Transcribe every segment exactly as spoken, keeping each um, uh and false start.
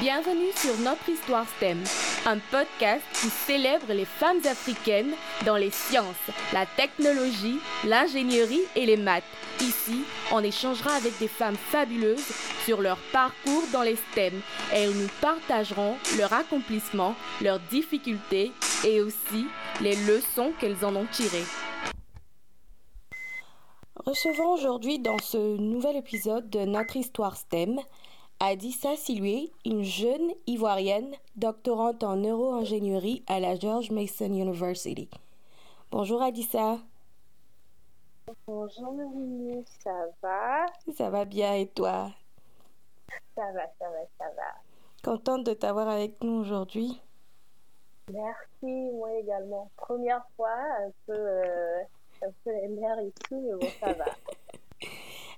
Bienvenue sur Notre Histoire STEM, un podcast qui célèbre les femmes africaines dans les sciences, la technologie, l'ingénierie et les maths. Ici, on échangera avec des femmes fabuleuses sur leur parcours dans les STEM et elles nous partageront leurs accomplissements, leurs difficultés et aussi les leçons qu'elles en ont tirées. Recevons aujourd'hui dans ce nouvel épisode de Notre Histoire STEM Adissa Siloué, une jeune Ivoirienne, doctorante en neuro-ingénierie à la George Mason University. Bonjour Adissa. Bonjour Marie, ça va? Ça va bien et toi? Ça va, ça va, ça va. Contente de t'avoir avec nous aujourd'hui. Merci, moi également. Première fois, un peu, euh, un peu énerve et tout, mais bon, ça va.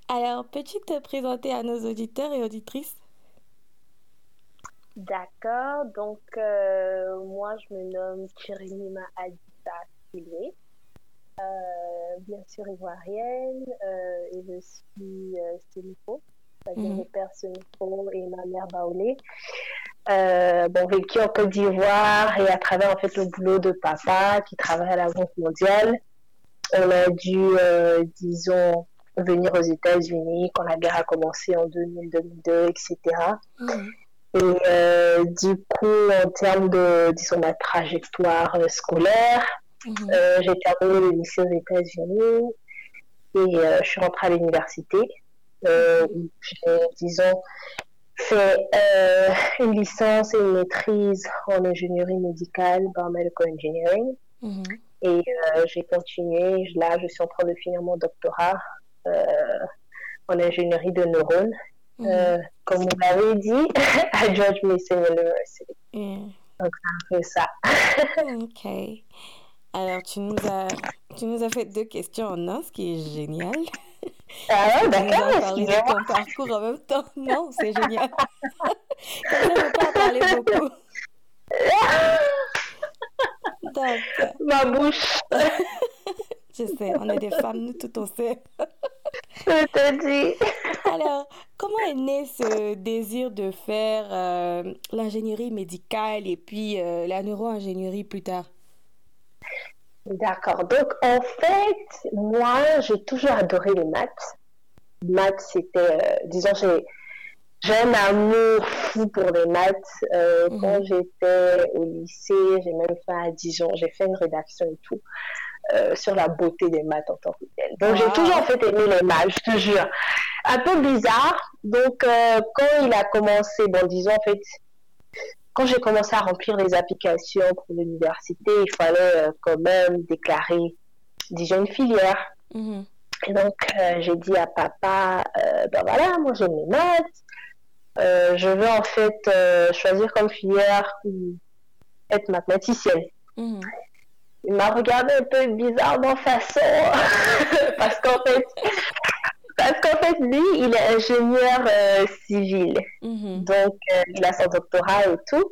Alors, peux-tu te présenter à nos auditeurs et auditrices? D'accord, donc euh, moi je me nomme Kirinima Adissa Siloué, euh, bien sûr ivoirienne, euh, et je suis euh, Sénifo, c'est-à-dire mon père Sénifo et ma mère Baoulé. Euh, bon, vécu en Côte d'Ivoire et à travers en fait le boulot de papa qui travaille à la Banque mondiale, on a dû, euh, disons, venir aux États-Unis quand la guerre a commencé en deux mille, deux mille deux, et cetera. Mmh. Et euh, du coup, en termes de, disons, ma trajectoire scolaire, mmh. euh, j'ai terminé le lycée aux États-Unis et euh, je suis rentrée à l'université. Euh, mmh. J'ai, disons, fait euh, une licence et une maîtrise en ingénierie médicale, biomedical engineering. Mmh. Et euh, j'ai continué. Là, je suis en train de finir mon doctorat Euh, en ingénierie de neurones, mmh. euh, comme on l'avait dit, à George Mason University. Mmh. Donc, c'est ça. Ok. Alors, tu nous, as, tu nous as fait deux questions en un, ce qui est génial. Ah ouais, d'accord. On a parlé de ton parcours en même temps. Non, c'est génial. Je ne veux pas en parler beaucoup. Donc, ma bouche. Je sais, on est des femmes, nous tout on sait. Je te dis. Alors, comment est né ce désir de faire euh, l'ingénierie médicale et puis euh, la neuro-ingénierie plus tard? D'accord. Donc, en fait, moi, j'ai toujours adoré les maths. Maths, c'était, euh, disons, j'ai, j'ai un amour fou pour les maths. Euh, mmh. Quand j'étais au lycée, j'ai même fait à Dijon, j'ai fait une rédaction et tout. Euh, sur la beauté des maths en tant que telle. Donc, wow. J'ai toujours en fait aimé les maths, je te jure. Un peu bizarre. Donc, euh, quand il a commencé, bon, disons, en fait, quand j'ai commencé à remplir les applications pour l'université, il fallait euh, quand même déclarer, disons, une filière. Mm-hmm. Et donc, euh, j'ai dit à papa, euh, ben voilà, moi, j'aime les maths. Euh, je veux, en fait, euh, choisir comme filière être mathématicienne. Mm-hmm. Il m'a regardé un peu bizarrement façon, parce qu'en fait, parce qu'en fait, lui, il est ingénieur euh, civil, mm-hmm. donc euh, il a son doctorat et tout.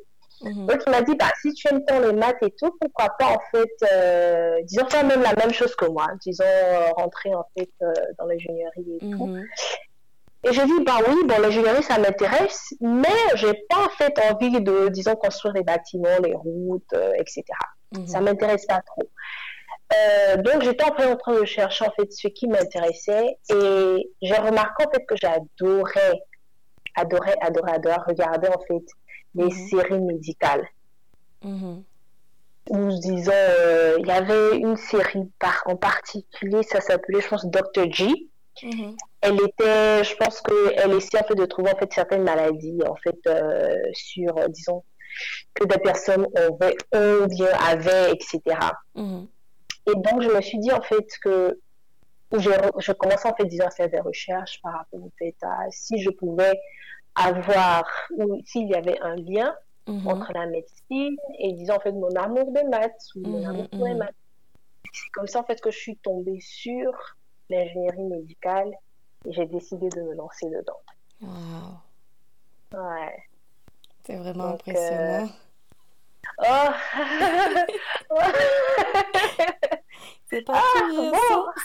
Mm-hmm. Donc il m'a dit, bah si tu aimes tant les maths et tout, pourquoi pas en fait, euh, disons faire même la même chose que moi, disons euh, rentrer en fait euh, dans l'ingénierie et mm-hmm. tout. Et j'ai dit, bah oui, bon, l'ingénierie, ça m'intéresse, mais j'ai pas en fait envie de, disons, construire les bâtiments, les routes, euh, et cetera. Mmh. Ça m'intéresse pas trop. Euh, donc, j'étais en train de chercher, en fait, ce qui m'intéressait et j'ai remarqué, en fait, que j'adorais, adorais, adorais, adorais regarder, en fait, les mmh. séries médicales. Mmh. Où, disons, euh, il y avait une série par, en particulier, ça s'appelait, je pense, docteur G. Mmh. Elle était, je pense qu'elle essayait en fait de trouver en fait certaines maladies en fait euh, sur euh, disons que des personnes ont bien avaient, et cetera. Mmh. Et donc je me suis dit en fait que je, je commençais en fait disons à faire des recherches par rapport en fait à si je pouvais avoir ou s'il y avait un lien mmh. entre la médecine et disons en fait mon amour des maths ou mon mmh. amour pour les maths. C'est comme ça en fait que je suis tombée sur l'ingénierie médicale et j'ai décidé de me lancer dedans. Wow. Ouais. C'est vraiment donc, impressionnant. Euh... Oh. C'est parti. Ah, bon.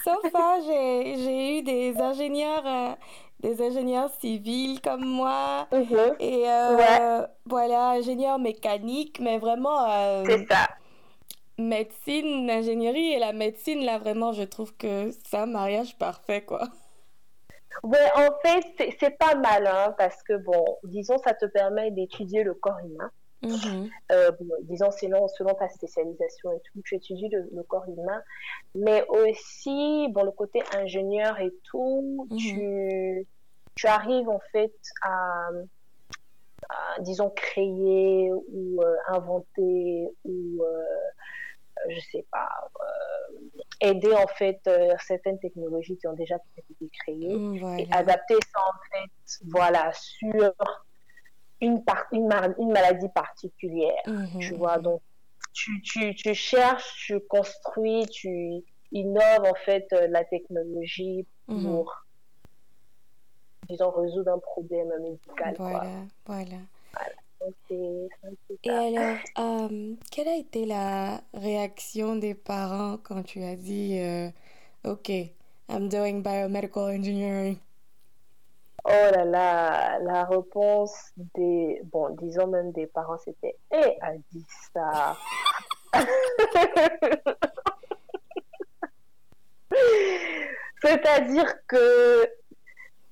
Sauf ça, j'ai, j'ai eu des ingénieurs, euh, des ingénieurs civils comme moi. Mm-hmm. Et euh, ouais. euh, voilà, ingénieurs mécaniques, mais vraiment. Euh, c'est ça. Médecine, ingénierie et la médecine, là, vraiment, je trouve que c'est un mariage parfait, quoi. Ouais, en fait, c'est, c'est pas mal, hein, parce que, bon, disons, ça te permet d'étudier le corps humain. Mmh. Euh, bon, disons selon, selon ta spécialisation et tout, tu étudies le, le corps humain, mais aussi bon, le côté ingénieur et tout, mmh. tu, tu arrives en fait à, à disons créer ou euh, inventer ou euh, je sais pas euh, aider en fait euh, certaines technologies qui ont déjà été créées, mmh, voilà. et adapter ça en fait voilà sur Une, par- une, mar- une maladie particulière, mmh, tu vois, donc tu, tu, tu cherches, tu construis, tu innoves en fait euh, la technologie pour, mmh. disons, résoudre un problème médical. Voilà, quoi. voilà. voilà. Donc, c'est, c'est Et alors, euh, quelle a été la réaction des parents quand tu as dit euh, « Ok, I'm doing biomedical engineering ». Oh là là, la réponse des, bon, disons même des parents, c'était « Eh, Adissa !» C'est-à-dire que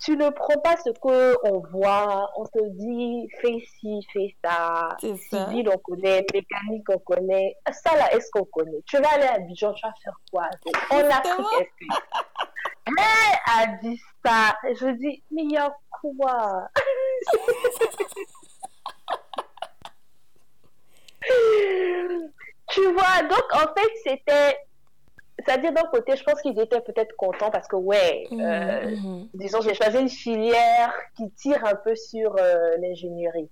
tu ne prends pas ce qu'on voit, on te dit « Fais ci, fais ça !» Civil, on connaît, mécanique, on connaît. Ça là, est-ce qu'on connaît? Tu vas aller à Abidjan, tu vas faire quoi? En Afrique, est-ce que... Elle a dit ça. Je dis, mais il y a quoi? Tu vois, donc en fait, c'était... C'est-à-dire d'un côté, je pense qu'ils étaient peut-être contents parce que, ouais, mmh, euh, mmh. disons, j'ai choisi une filière qui tire un peu sur euh, l'ingénierie.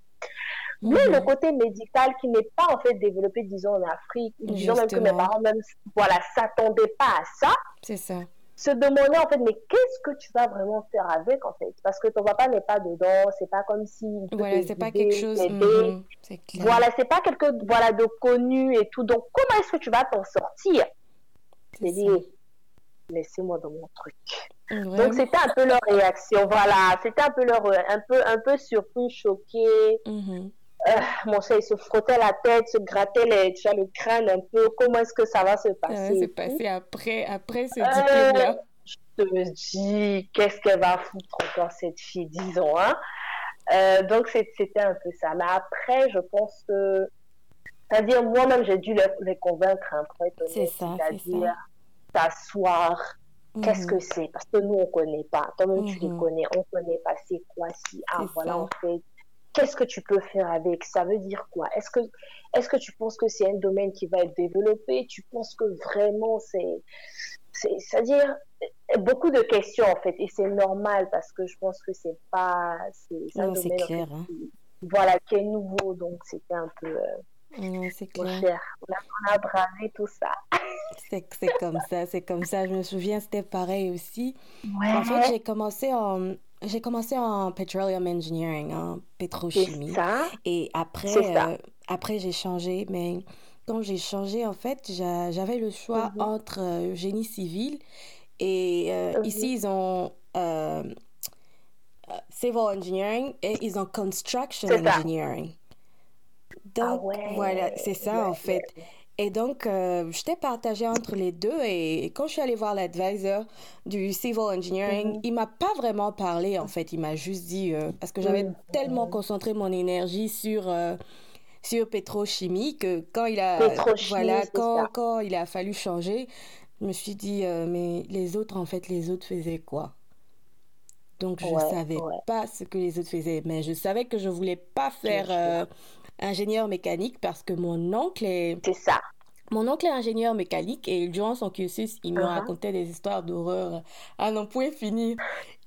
Mais mmh. le côté médical qui n'est pas en fait développé, disons, en Afrique, disons même que mes parents même, voilà, s'attendaient pas à ça. C'est ça. Se demander en fait, mais qu'est-ce que tu vas vraiment faire avec en fait, parce que ton papa n'est pas dedans, c'est pas comme si voilà c'est pas quelque chose mm, c'est clair. voilà c'est pas quelque voilà de connu et tout, donc comment est-ce que tu vas t'en sortir? C'est dit laissez-moi dans mon truc. Vraiment? Donc c'était un peu leur réaction, voilà, c'était un peu leur un peu un peu surpris, choqué. Mm-hmm. Euh, mon chat, il se frottait la tête, se grattait les, tu vois, le crâne un peu. Comment est-ce que ça va se passer? Ça va se passer après, après ce diplôme-là. Euh, je te dis, qu'est-ce qu'elle va foutre encore cette fille, disons. Hein? Euh, donc, c'est, c'était un peu ça. Mais après, je pense que... C'est-à-dire, moi-même, j'ai dû les, les convaincre. Hein, pour être honnête, c'est ça, c'est-à-dire, t'asseoir. Mmh. Qu'est-ce que c'est? Parce que nous, on ne connaît pas. Toi-même, mmh. tu les connais. On ne connaît pas. C'est quoi? Si, ah, c'est voilà, ça. En fait... Qu'est-ce que tu peux faire avec? Ça veut dire quoi? Est-ce que, est-ce que tu penses que c'est un domaine qui va être développé? Tu penses que vraiment c'est, c'est, c'est-à-dire beaucoup de questions en fait, et c'est normal parce que je pense que c'est pas, c'est, c'est un non, domaine c'est clair, en fait, hein. qui, voilà, qui est nouveau, donc c'était un peu euh, non, c'est clair. cher. On a, on a bravé tout ça. C'est, c'est comme ça, c'est comme ça. Je me souviens, c'était pareil aussi. Ouais. En fait, j'ai commencé en J'ai commencé en petroleum engineering, en pétrochimie. C'est ça. Et après, C'est ça. Euh, après, j'ai changé. Mais quand j'ai changé, en fait, j'a, j'avais le choix mm-hmm. entre euh, génie civil et euh, mm-hmm. ici, ils ont euh, civil engineering et ils ont construction c'est engineering. Ça. Donc, ah ouais. voilà, c'est ça, ouais. en fait. Et donc, euh, j'étais partagée entre les deux et, et quand je suis allée voir l'advisor du civil engineering, mm-hmm. il m'a pas vraiment parlé, en fait. Il m'a juste dit, euh, parce que j'avais mm-hmm. tellement concentré mon énergie sur, euh, sur pétrochimie que quand il a, voilà, quand, quand il a fallu changer, je me suis dit, euh, mais les autres, en fait, les autres faisaient quoi? Donc, je ne ouais, savais ouais. pas ce que les autres faisaient, mais je savais que je ne voulais pas faire... Euh, ingénieur mécanique parce que mon oncle est... C'est ça. Mon oncle est ingénieur mécanique et durant son cursus, il uh-huh. me racontait des histoires d'horreur. Ah non, pouvait finir.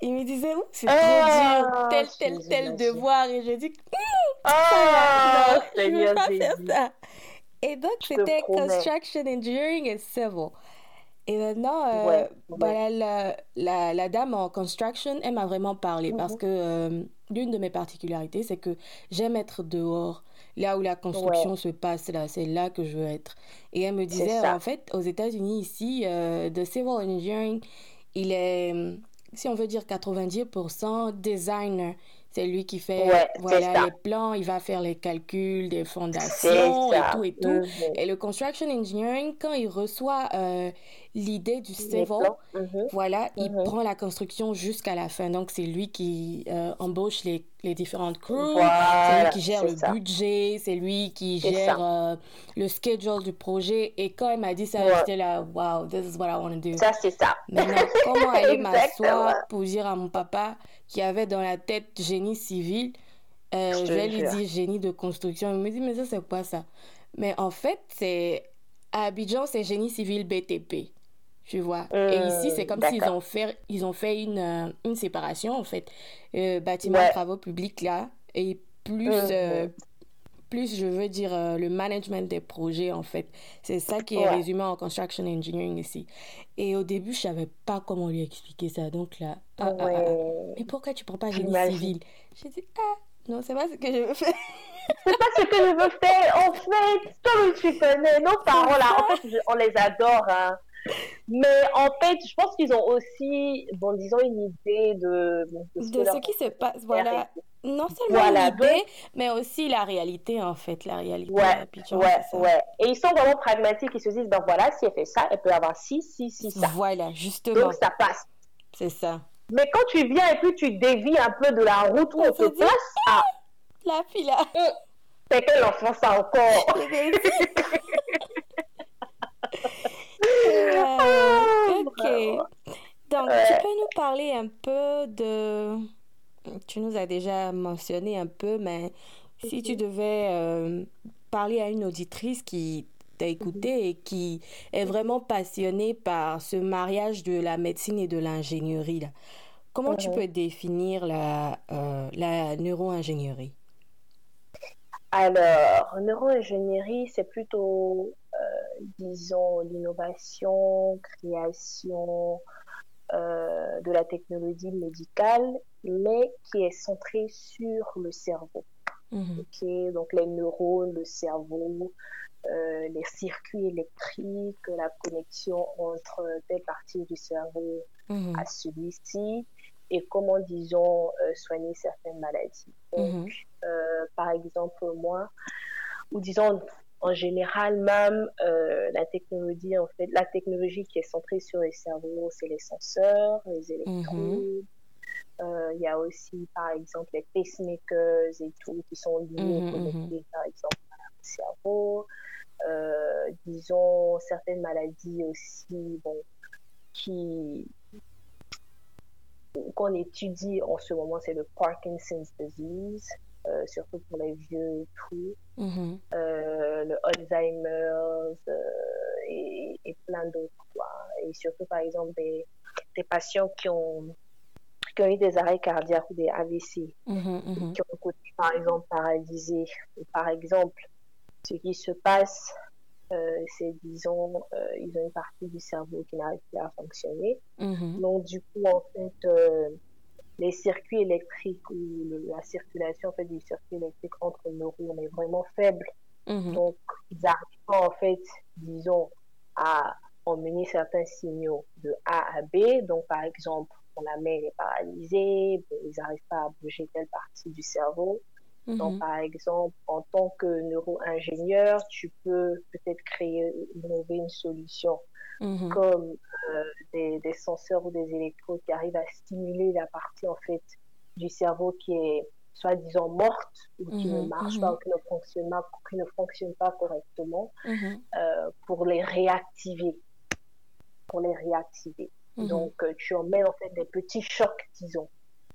Il me disait, ouh, c'est oh, trop dur, tel, tel, tel, tel devoir. Et je dis, oh, non, je ne veux pas faire ça. Et donc, je c'était construction engineering et civil. Et maintenant, euh, ouais, voilà, ouais. La, la, la dame en construction, elle m'a vraiment parlé mm-hmm. parce que euh, l'une de mes particularités, c'est que j'aime être dehors, là où la construction ouais. se passe, là, c'est là que je veux être. Et elle me disait, en fait, aux États-Unis, ici, euh, de civil engineering, il est, si on veut dire quatre-vingt-dix pour cent designer. C'est lui qui fait ouais, voilà, les plans, il va faire les calculs des fondations et tout et tout. Mm-hmm. Et le construction engineering, quand il reçoit euh, l'idée du civil, mm-hmm. voilà, il mm-hmm. prend la construction jusqu'à la fin. Donc, c'est lui qui euh, embauche les, les différentes crews, voilà, c'est lui qui gère le ça. budget, c'est lui qui c'est gère euh, le schedule du projet. Et quand elle m'a dit ça, ouais. j'étais là, wow, this is what I want to do. Ça, c'est ça. Maintenant, comment aller m'asseoir pour dire à mon papa qui avait dans la tête génie civil, euh, je, je vais lui dire génie de construction. Il me dit, mais ça, c'est quoi ça? Mais en fait, c'est... à Abidjan, c'est génie civil B T P, tu vois. Mmh, et ici, c'est comme d'accord. s'ils ont fait, ils ont fait une, une séparation, en fait. Euh, bâtiment, ouais. travaux publics, là, et plus, mmh. euh, plus je veux dire, euh, le management des projets, en fait. C'est ça qui est ouais. résumé en construction engineering ici. Et au début, je ne savais pas comment lui expliquer ça. Donc là, ah, ouais. ah, ah. mais pourquoi tu ne prends pas génie J'imagine. civil? J'ai dit, ah, non, c'est pas ce que je veux faire. C'est pas ce que je veux faire, en fait, comme tu connais, nos parents là, en fait, je, on les adore, hein. Mais en fait, je pense qu'ils ont aussi, bon, disons, une idée de... De ce, de ce qui se passe, voilà, non seulement voilà, l'idée, de... mais aussi la réalité, en fait, la réalité. Ouais, Abidjan, ouais, ouais. Et ils sont vraiment pragmatiques, ils se disent, ben voilà, si elle fait ça, elle peut avoir ci, ci, ci, ça. Voilà, justement. Donc, ça passe. C'est ça. Mais quand tu viens et puis tu dévies un peu de la route où on te dit... place à... La fille là. C'est que l'enfant ça encore. euh, ok. Donc ouais. tu peux nous parler un peu de. Tu nous as déjà mentionné un peu, mais mm-hmm. si tu devais euh, parler à une auditrice qui t'a écouté mm-hmm. et qui est vraiment passionnée par ce mariage de la médecine et de l'ingénierie là, comment mm-hmm. tu peux définir la euh, la neuro-ingénierie? Alors, neuro-ingénierie, c'est plutôt, euh, disons, l'innovation, création euh, de la technologie médicale, mais qui est centrée sur le cerveau. Mmh. Okay, donc, les neurones, le cerveau, euh, les circuits électriques, la connexion entre des parties du cerveau mmh. à celui-ci. Et comment, disons, euh, soigner certaines maladies. Donc, mm-hmm. euh, par exemple, moi, ou disons, en général même, euh, la technologie, en fait, la technologie qui est centrée sur les cerveaux, c'est les senseurs, les électrodes. Il mm-hmm. euh, y a aussi, par exemple, les pacemakers et tout, qui sont liés, mm-hmm. connectés, par exemple, au cerveau. Euh, disons, certaines maladies aussi, bon, qui... qu'on étudie en ce moment, c'est le Parkinson's disease, euh, surtout pour les vieux et tout, mm-hmm. euh, le Alzheimer's euh, et, et plein d'autres, quoi. Et surtout, par exemple, des, des patients qui ont, qui ont eu des arrêts cardiaques ou des A V C, mm-hmm, mm-hmm. qui ont été, par exemple, paralysés. Et par exemple, ce qui se passe, Euh, c'est, disons, euh, ils ont une partie du cerveau qui n'arrive plus à fonctionner. Mmh. Donc, du coup, en fait, euh, les circuits électriques ou le, la circulation en fait, du circuit électrique entre les neurones est vraiment faible. Mmh. Donc, ils n'arrivent pas, en fait, disons, à emmener certains signaux de A à B. Donc, par exemple, on la main est paralysée, ils n'arrivent pas à bouger telle partie du cerveau. Donc, mm-hmm. par exemple, en tant que neuro-ingénieur, tu peux peut-être créer, innover une solution mm-hmm. comme euh, des, des senseurs ou des électrodes qui arrivent à stimuler la partie, en fait, du cerveau qui est soi-disant morte ou qui mm-hmm. ne marche mm-hmm. pas ou qui ne fonctionne pas, qui ne fonctionne pas correctement mm-hmm. euh, pour les réactiver. Pour les réactiver. Mm-hmm. Donc, tu emmènes, en fait, des petits chocs, disons,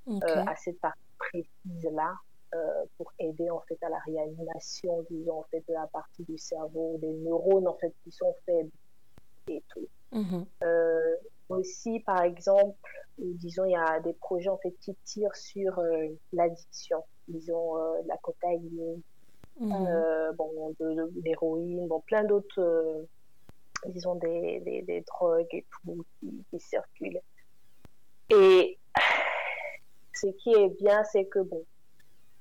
okay. euh, à cette partie précise-là. Euh, pour aider en fait à la réanimation, disons, en fait, de la partie du cerveau, des neurones en fait qui sont faibles et tout. Mm-hmm. Euh, aussi, par exemple, disons, il y a des projets en fait qui tirent sur euh, l'addiction, disons, euh, la cocaïne, mm-hmm. euh, bon, de, de l'héroïne, bon, plein d'autres euh, disons, des, des, des drogues et tout qui, qui circulent. Et ce qui est bien, c'est que, bon,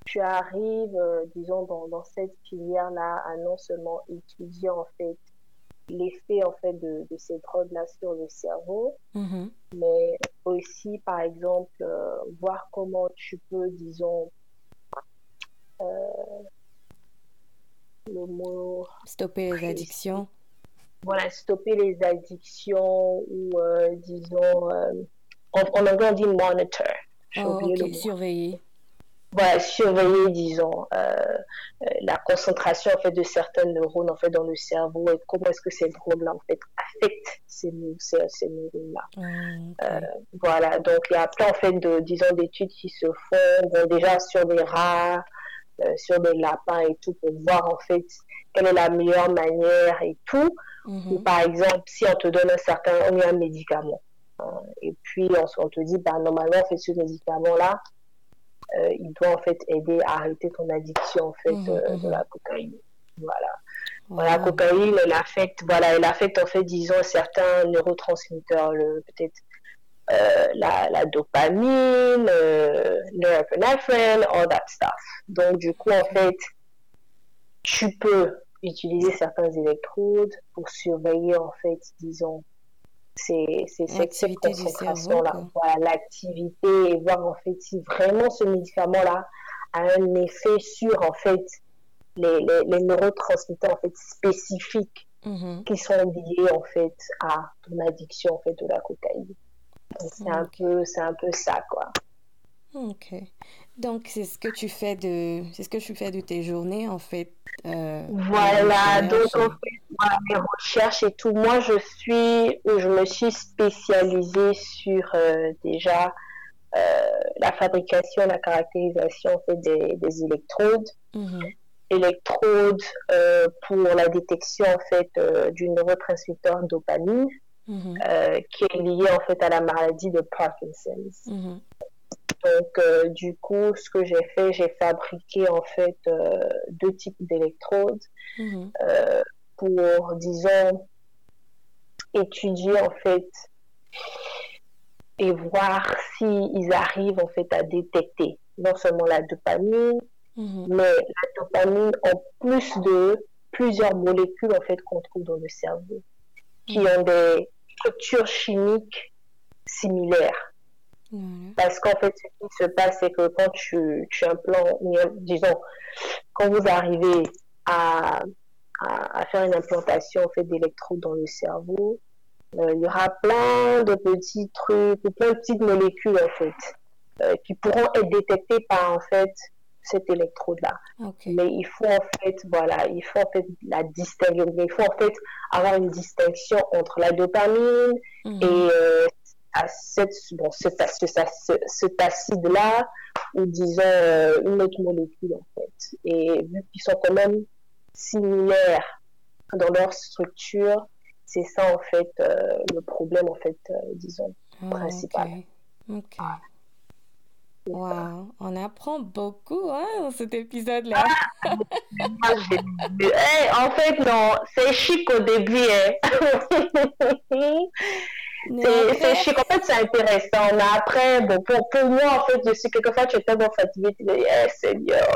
tu arrives, euh, disons, dans, dans cette filière-là, à non seulement étudier, en fait, l'effet, en fait, de, de ces drogues-là sur le cerveau, mmh. mais aussi, par exemple, euh, voir comment tu peux, disons, euh, le mot... Stopper les addictions. Voilà, stopper les addictions ou, euh, disons, euh, en, en anglais, on dit « monitor ». Oh, ok, surveiller. Voilà, surveiller, disons, euh, euh, la concentration, en fait, de certains neurones, en fait, dans le cerveau et comment est-ce que ces drogues-là, en fait, affectent ces, ces, ces neurones-là. Mmh. Euh, voilà, donc, il y a plein, en fait, de, disons, d'études qui se font, bon, déjà sur des rats, euh, sur des lapins et tout, pour voir, en fait, quelle est la meilleure manière et tout. Mmh. Ou, par exemple, si on te donne un certain, on met un médicament. Hein, et puis, on, on te dit, ben, normalement, en fait, ce médicament-là, Euh, il doit en fait aider à arrêter ton addiction en fait mmh, euh, mmh. de la cocaïne. Voilà. Wow. La cocaïne, elle affecte, voilà, elle affecte en fait, disons, certains neurotransmetteurs, le, peut-être euh, la, la dopamine, euh, norepinephrine, all that stuff. Donc du coup en fait, tu peux utiliser certains électrodes pour surveiller en fait, disons, C'est, c'est cette concentration-là, voilà, l'activité, et voir en fait si vraiment ce médicament-là a un effet sur en fait les, les, les neurotransmetteurs en fait spécifiques mm-hmm. qui sont liés en fait à ton addiction en fait de la cocaïne. Donc, c'est, mm-hmm. un peu, c'est un peu ça quoi. Ok. Donc c'est ce que tu fais de, c'est ce que tu fais de tes journées en fait. Euh, voilà. Donc en fait, voilà, mes recherches et tout. Moi, je suis, je me suis spécialisée sur euh, déjà euh, la fabrication, la caractérisation en fait des, des électrodes, mm-hmm. électrodes euh, pour la détection en fait euh, du neurotransmetteur dopamine mm-hmm. euh, qui est lié en fait à la maladie de Parkinson's. Mm-hmm. Donc, euh, du coup, ce que j'ai fait, j'ai fabriqué, en fait, euh, deux types d'électrodes mmh. euh, pour, disons, étudier, en fait, et voir s'ils arrivent, en fait, à détecter non seulement la dopamine, mmh. mais la dopamine en plus de plusieurs molécules, en fait, qu'on trouve dans le cerveau, qui ont des structures chimiques similaires. Parce qu'en fait, ce qui se passe, c'est que quand tu, tu implantes, disons, quand vous arrivez à, à, à faire une implantation en fait, d'électrodes dans le cerveau, euh, il y aura plein de petits trucs, plein de petites molécules, en fait, euh, qui pourront être détectées par, en fait, cette électrode-là. Okay. Mais il faut, en fait, voilà, il faut, en fait, la distinguer. Il faut, en fait, avoir une distinction entre la dopamine mmh. et... Euh, à cette, bon, cet, cet, cet, cet acide-là, ou disons euh, une autre molécule, en fait. Et vu qu'ils sont quand même similaires dans leur structure, c'est ça, en fait, euh, le problème, en fait, euh, disons, ah, principal. Ok. okay. Ah. Wow, on apprend beaucoup hein, dans cet épisode-là. Ah, hey, en fait, non, c'est chic au début. Hein. C'est, après... c'est chic, en fait, c'est intéressant. Mais après, bon, pour, pour moi, en fait, je suis quelquefois, je suis tellement fatiguée. Tu dis, eh, Seigneur,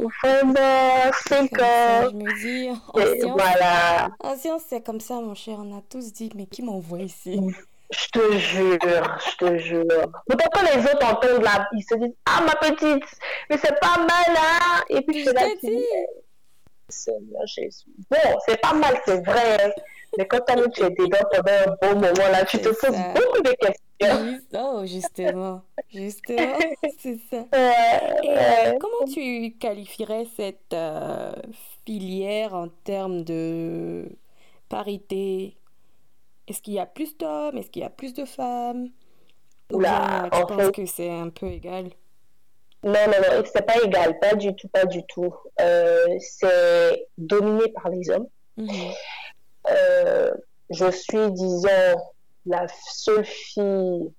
on fait bien, c'est comme. Je me dis, en Et science, voilà. En science, c'est comme ça, mon cher. On a tous dit, mais qui m'envoie ici? Je te jure, je te jure. Peut-être que les autres entendent là, ils se disent, ah, ma petite, mais c'est pas mal, hein. Et puis, je, je la dis, Seigneur Jésus. Bon, c'est pas mal, c'est vrai. Mais quand t'as, tu es dedans pendant un bon moment, là, tu c'est te ça. poses beaucoup de questions. Oh, justement. Justement, c'est ça. Et, euh, comment tu qualifierais cette euh, filière en termes de parité ? Est-ce qu'il y a plus d'hommes ? Est-ce qu'il y a plus de femmes ? Ou bien tu penses fait... que c'est un peu égal ? Non, non, non, c'est pas égal. Pas du tout, pas du tout. Euh, c'est dominé par les hommes. Mmh. Euh, je suis, disons, la seule fille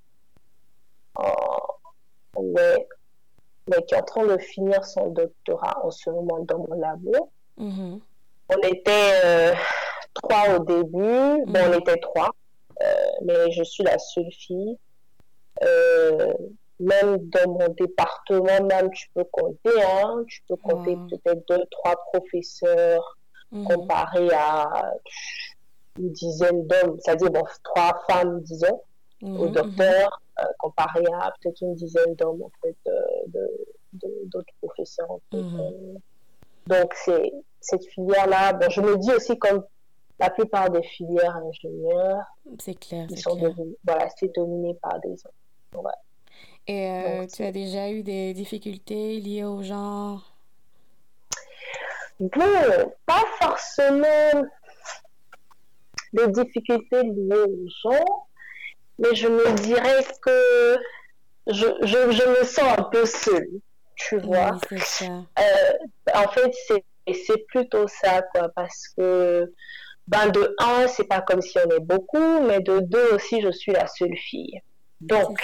oh, mais, mais qui est en train de finir son doctorat en ce moment dans mon labo. Mmh. On était... Euh... trois au début. Mmh. Bon, on était trois, euh, mais je suis la seule fille. Euh, même dans mon département, même tu peux compter, hein, tu peux compter mmh. peut-être deux, trois professeurs mmh. comparé à une dizaine d'hommes, c'est-à-dire bon, trois femmes, disons, mmh. au docteur, mmh. euh, comparé à peut-être une dizaine d'hommes, en fait, de, de, de, d'autres professeurs, en fait. Mmh. Euh, donc, c'est, cette filière-là, bon, je me dis aussi comme la plupart des filières ingénieurs, c'est clair, ils c'est sont clair. Devenus, voilà, c'est dominé par des hommes. Ouais. Et euh, donc, tu c'est... as déjà eu des difficultés liées au genre? Bon, pas forcément des difficultés liées au genre, mais je me dirais que je, je, je me sens un peu seule, tu vois. Oui, c'est ça. Euh, en fait, c'est, c'est plutôt ça, quoi, parce que ben de un, c'est pas comme si on est beaucoup, mais de deux aussi, je suis la seule fille. Donc,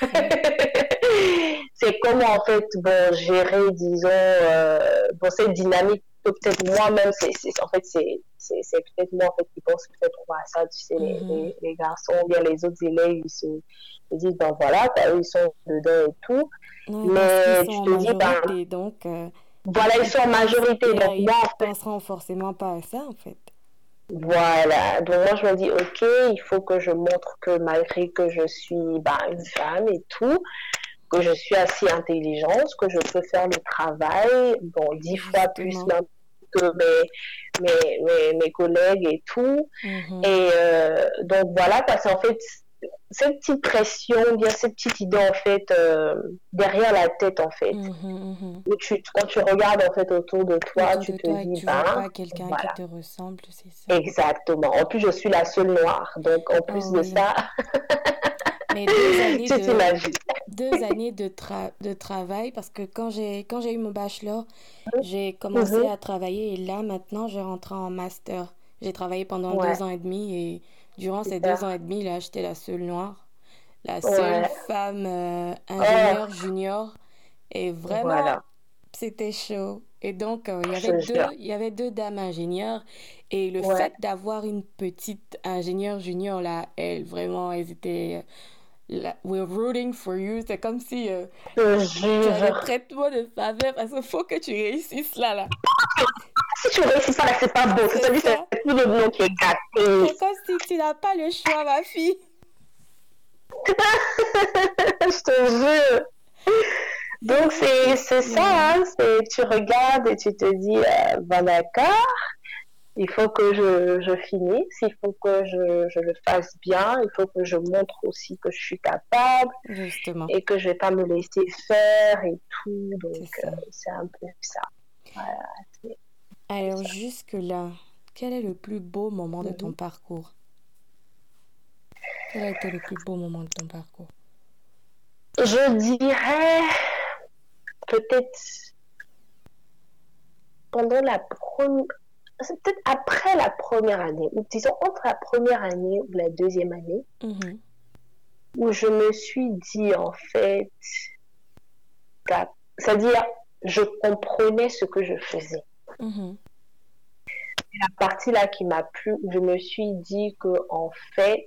c'est, ça, c'est, c'est comment en fait bon, gérer, disons, euh, bon, cette dynamique. Peut-être moi-même, c'est, c'est, en fait, c'est, c'est, c'est peut-être moi en fait, qui pense peut-être à ça, tu sais, les, mm-hmm. les, les garçons ou bien les autres élèves, ils se ils disent, ben voilà, eux, ils sont dedans et tout. Oui, mais tu te dis, ben, donc, euh, voilà, ils sont en majorité. Donc, ils ne penseront forcément pas à ça, en fait. Voilà, donc moi je me dis ok, il faut que je montre que malgré que je suis bah, une femme et tout, que je suis assez intelligente, que je peux faire le travail, bon, dix fois plus même que mes, mes, mes, mes collègues et tout. Mm-hmm. Et euh, donc voilà, parce qu'en fait, cette petite pression, bien cette petite idée en fait, euh, derrière la tête en fait, mm-hmm. où tu, quand tu regardes en fait autour de toi, autour tu de te toi dis, tu bah, vois pas quelqu'un voilà. qui te ressemble, c'est ça. Exactement, en plus je suis la seule noire, donc en plus oh, de oui. ça... Mais deux années de, deux années de, tra- de travail, parce que quand j'ai, quand j'ai eu mon bachelor, j'ai commencé mm-hmm. à travailler et là, maintenant, je rentre en master. J'ai travaillé pendant ouais. deux ans et demi et durant c'est ces ça. deux ans et demi, là, j'étais la seule noire, la seule ouais. femme euh, ingénieure, oh. junior. Et vraiment, voilà. c'était chaud. Et donc, euh, il y avait deux, il y avait deux dames ingénieures. Et le ouais. fait d'avoir une petite ingénieure junior, là, elle, vraiment, elles étaient... La, we're rooting for you, c'est comme si euh, tu avais traitement de faveur parce qu'il faut que tu réussisses là là. Si tu réussis pas là, c'est pas beau. C'est, c'est, ça. C'est tout le monde qui est gâté. C'est comme si tu n'as pas le choix, ma fille. Je te jure. Donc c'est, c'est ça, hein. C'est, tu regardes et tu te dis euh, bon d'accord. Il faut que je, je finisse, il faut que je, je le fasse bien, il faut que je montre aussi que je suis capable. Justement. Et que je ne vais pas me laisser faire et tout. Donc, c'est, euh, c'est un peu ça. Voilà, c'est, alors, c'est ça. Jusque-là, quel est le plus beau moment de ton mmh. parcours? Quel a été le plus beau moment de ton parcours? Je dirais peut-être pendant la première... C'est peut-être après la première année, ou disons entre la première année ou la deuxième année, mmh. où je me suis dit en fait, c'est-à-dire je comprenais ce que je faisais. Mmh. La partie là qui m'a plu, où je me suis dit que en fait,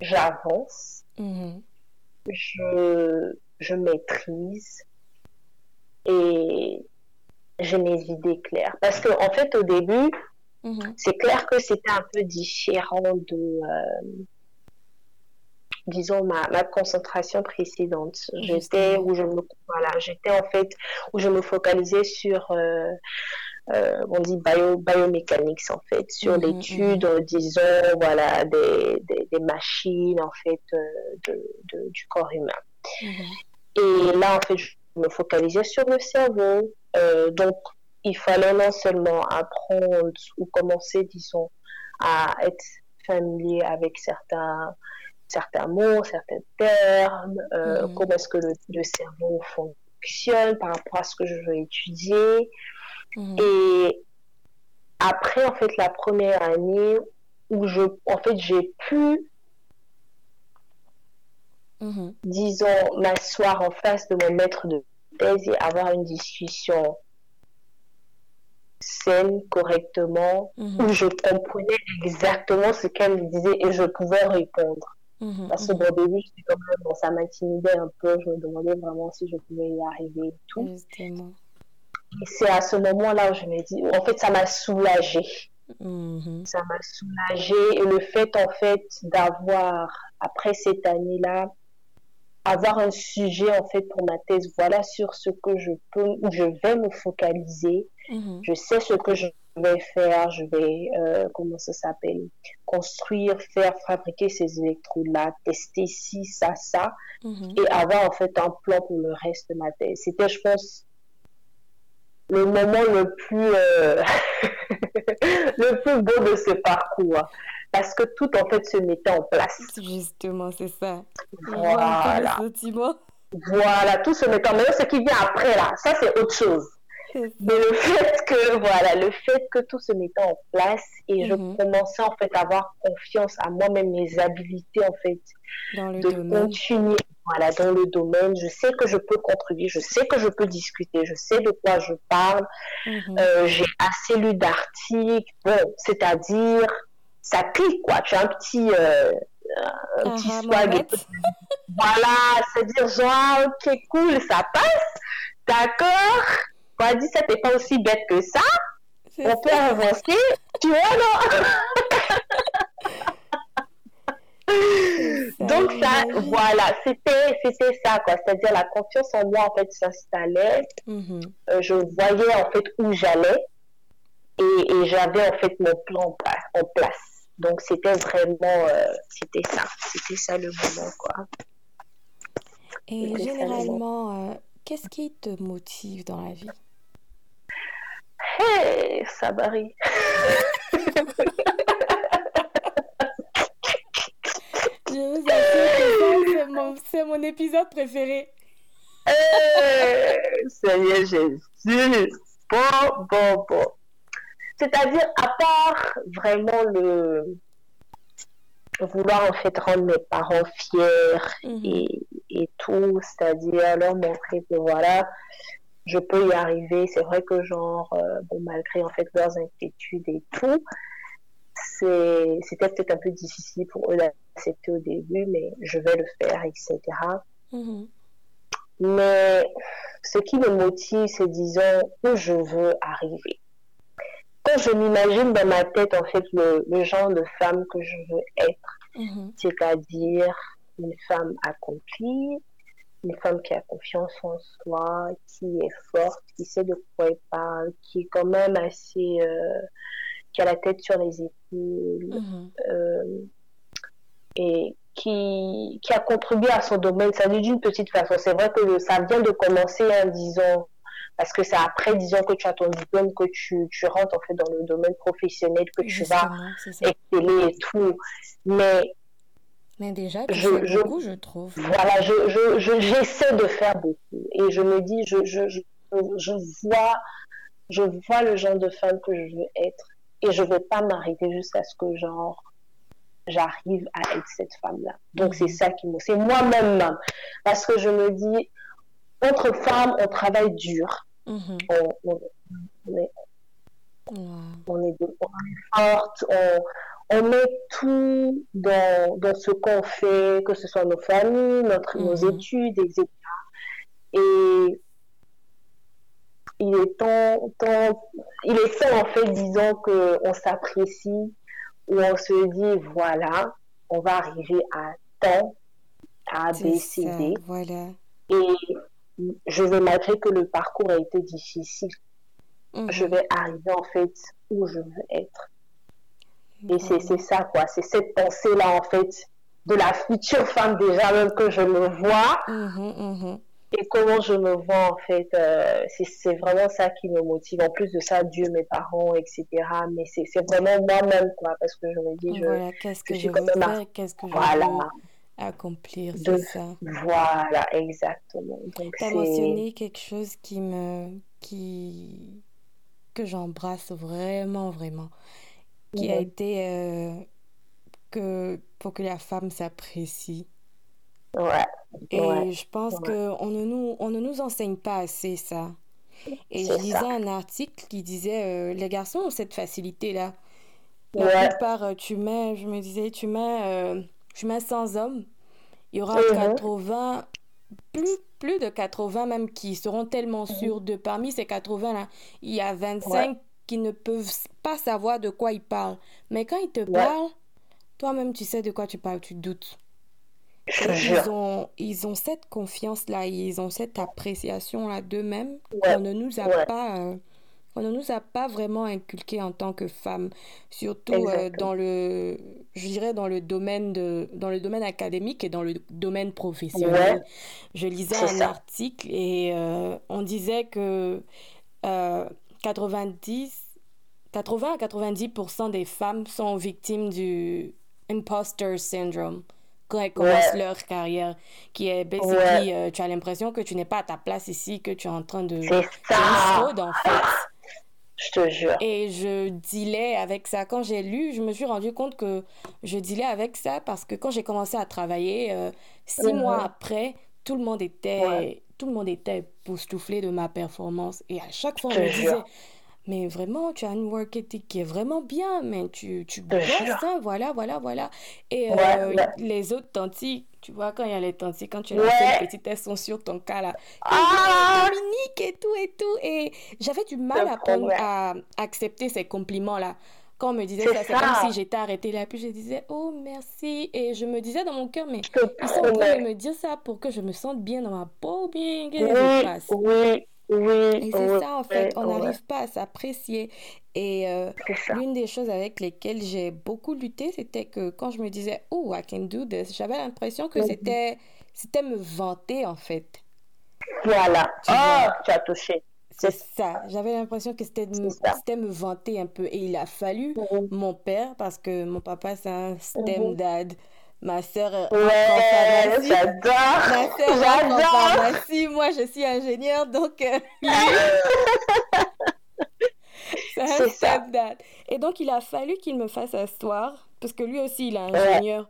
j'avance, mmh. je, je maîtrise et j'ai mes idées claires. Parce que, en fait, au début, mm-hmm. c'est clair que c'était un peu différent de, euh, disons, ma, ma concentration précédente. J'étais où je me, voilà, j'étais en fait, où je me focalisais sur, euh, euh, on dit bio, biomécanics, en fait, sur mm-hmm. l'étude, disons, voilà, des, des, des machines, en fait, euh, de, de, du corps humain. Mm-hmm. Et là, en fait, je me focalisais sur le cerveau. Euh, donc, il fallait non seulement apprendre ou commencer, disons, à être familier avec certains, certains mots, certains termes, euh, mmh. comment est-ce que le, le cerveau fonctionne par rapport à ce que je veux étudier. Mmh. Et après, en fait, la première année où je, en fait, j'ai pu, mmh. disons, m'asseoir en face de mon maître de et avoir une discussion saine, correctement, mmh. où je comprenais exactement ce qu'elle me disait et je pouvais répondre. Mmh. Parce que bon, au début, j'étais quand même, bon, ça m'intimidait un peu, je me demandais vraiment si je pouvais y arriver et tout. Justement. Et c'est à ce moment-là où je me dis, en fait, ça m'a soulagée. Mmh. Ça m'a soulagée et le fait, en fait, d'avoir, après cette année-là, avoir un sujet, en fait, pour ma thèse, voilà sur ce que je peux, où je vais me focaliser. Mmh. Je sais ce que je vais faire, je vais, euh, comment ça s'appelle, construire, faire, fabriquer ces électrodes-là, tester ci, ça, ça, mmh. et avoir, en fait, un plan pour le reste de ma thèse. C'était, je pense, le moment le plus, euh... le plus beau de ce parcours. Parce que tout, en fait, se mettait en place. Justement, c'est ça. Voilà. Voilà, tout se mettait en place. Ce qui vient après, là, ça, c'est autre chose. Mais le fait que, voilà, le fait que tout se mettait en place et mm-hmm. je commençais, en fait, à avoir confiance à moi-même, mes habilités, en fait, dans le de domaine. Continuer, voilà, dans le domaine. Je sais que je peux contribuer, je sais que je peux discuter, je sais de quoi je parle. Mm-hmm. Euh, j'ai assez lu d'articles. Bon, c'est-à-dire... ça clique, quoi. Tu as un petit, euh, un uh-huh, petit swag. Voilà, c'est-à-dire, genre, ok, cool, ça passe. D'accord. On dit, ça, t'es pas aussi bête que ça. C'est on ça. Peut avancer. Tu vois, non? Donc, ça, voilà, c'était, c'était ça, quoi. C'est-à-dire, la confiance en moi, en fait, s'installait. Mm-hmm. Euh, je voyais, en fait, où j'allais. Et, et j'avais, en fait, mon plan en place. Donc, c'était vraiment... Euh, c'était ça. C'était ça le moment, quoi. Et c'était généralement, euh, qu'est-ce qui te motive dans la vie? Hé, hey, Sabari. Je vous assure que c'est mon, c'est mon épisode préféré. Hey, Seigneur Jésus. Bon, bon, bon. C'est-à-dire, à part vraiment le vouloir en fait rendre mes parents fiers mmh. et, et tout, c'est-à-dire leur montrer que voilà, je peux y arriver. C'est vrai que genre, euh, bon, malgré en fait leurs inquiétudes et tout, c'est, c'était peut-être un peu difficile pour eux d'accepter au début, mais je vais le faire, et cetera. Mmh. Mais ce qui me motive, c'est disons où je veux arriver. Quand je m'imagine dans ma tête, en fait, le, le genre de femme que je veux être, mmh. c'est-à-dire une femme accomplie, une femme qui a confiance en soi, qui est forte, qui sait de quoi elle parle, qui est quand même assez... Euh, qui a la tête sur les épaules, mmh. euh, et qui, qui a contribué à son domaine, ça dit d'une petite façon. C'est vrai que le, ça vient de commencer en hein, disant... Parce que c'est après, disons, que tu as ton diplôme, que tu, tu rentres, en fait, dans le domaine professionnel, que tu vas exceller et tout. Mais... Mais déjà, tu je, fais je, beaucoup, je trouve. Voilà, je, je, je, j'essaie de faire beaucoup. Et je me dis, je, je, je, je, vois, je vois le genre de femme que je veux être. Et je ne veux pas m'arrêter jusqu'à ce que, genre, j'arrive à être cette femme-là. Donc, c'est ça qui me... C'est moi-même. Parce que je me dis... Entre femmes, on travaille dur. Mmh. On, on, on, est, mmh. on, est, on est forte, on, on met tout dans, dans ce qu'on fait, que ce soit nos familles, notre, mmh. nos études, et cetera. Et il est temps, temps, il est temps en fait, disons, qu'on s'apprécie, où on se dit, voilà, on va arriver à temps, à B, C, D. Voilà. Et je vais, malgré que le parcours a été difficile, mmh. je vais arriver en fait où je veux être. Mmh. Et c'est, c'est ça, quoi. C'est cette pensée-là, en fait, de la future femme déjà même que je me vois. Mmh, mmh. Et comment je me vois, en fait. Euh, c'est, c'est vraiment ça qui me motive. En plus de ça, Dieu, mes parents, et cetera. Mais c'est, c'est vraiment moi-même, quoi. Parce que je me dis, je, voilà, qu'est-ce que je, je suis quand même à... Qu'est-ce que je voilà. veux... accomplir, c'est de... ça. Voilà, exactement. Donc, t'as c'est... mentionné quelque chose qui me... qui... que j'embrasse vraiment, vraiment. Qui mmh. a été euh, que... pour que la femme s'apprécie. Ouais. Et ouais. je pense ouais. qu'on ne nous... on ne nous enseigne pas assez ça. Et c'est je lisais ça. Un article qui disait euh, les garçons ont cette facilité-là. La ouais. plupart, tu mets, je me disais, tu mets, euh, tu mets cent hommes, il y aura mmh. quatre-vingts, plus, plus de quatre-vingts même qui seront tellement sûrs de parmi ces quatre-vingts-là, il y a vingt-cinq ouais. qui ne peuvent pas savoir de quoi ils parlent. Mais quand ils te ouais. parlent, toi-même, tu sais de quoi tu parles, tu doutes. Ils ont, ils ont cette confiance-là, ils ont cette appréciation-là d'eux-mêmes ouais. qu'on ne nous a ouais. pas... Euh, on ne nous a pas vraiment inculqué en tant que femmes, surtout euh, dans le, je dirais dans le domaine de, dans le domaine académique et dans le domaine professionnel. Ouais. Je lisais C'est un ça. article et euh, on disait que euh, quatre-vingt-dix, quatre-vingts à quatre-vingt-dix pour cent des femmes sont victimes du imposter syndrome quand elles commencent ouais. leur carrière, qui est basically, ouais. euh, tu as l'impression que tu n'es pas à ta place ici, que tu es en train de, c'est ça, fraude en fait. Je te jure. Et je dealais avec ça. Quand j'ai lu, je me suis rendu compte que je dealais avec ça parce que quand j'ai commencé à travailler, euh, six mm-hmm. mois après, tout le monde était, ouais. tout le monde était époustouflé de ma performance. Et à chaque fois, je on me jure. disait, mais vraiment, tu as une work ethic qui est vraiment bien, mais tu, tu bosses, hein, voilà, voilà, voilà. Et ouais, euh, ouais. les autres tanties, tu vois, quand il y a les tanties, quand tu ouais. les petites, elles sont sur ton cas là. Ah, Dominique et tout et tout. Et j'avais du mal à, prendre, ouais. à accepter ces compliments-là. Quand on me disait c'est ça, c'est ça. Comme si j'étais arrêtée là. Puis je disais, oh merci. Et je me disais dans mon cœur, mais c'est ils sont en train de me dire ça pour que je me sente bien dans ma peau, bien, qu'est-ce qui se passe ? Oui, oui. Et c'est oui, ça en fait, oui, on n'arrive oui. pas à s'apprécier. Et euh, l'une des choses avec lesquelles j'ai beaucoup lutté, c'était que quand je me disais « Oh, I can do this », j'avais l'impression que mm-hmm. c'était, c'était me vanter, en fait. Voilà. Tu oh, tu as touché. C'est, c'est ça. J'avais l'impression que c'était, c'était me vanter un peu. Et il a fallu mm-hmm. mon père, parce que mon papa, c'est un stepdad. Mm-hmm. Ma sœur ouais, en pharmacie. J'adore. Ma sœur j'adore. En pharmacie. Moi, je suis ingénieure, donc... Euh... C'est ça. Et donc, il a fallu qu'il me fasse asseoir, parce que lui aussi, il est ingénieur.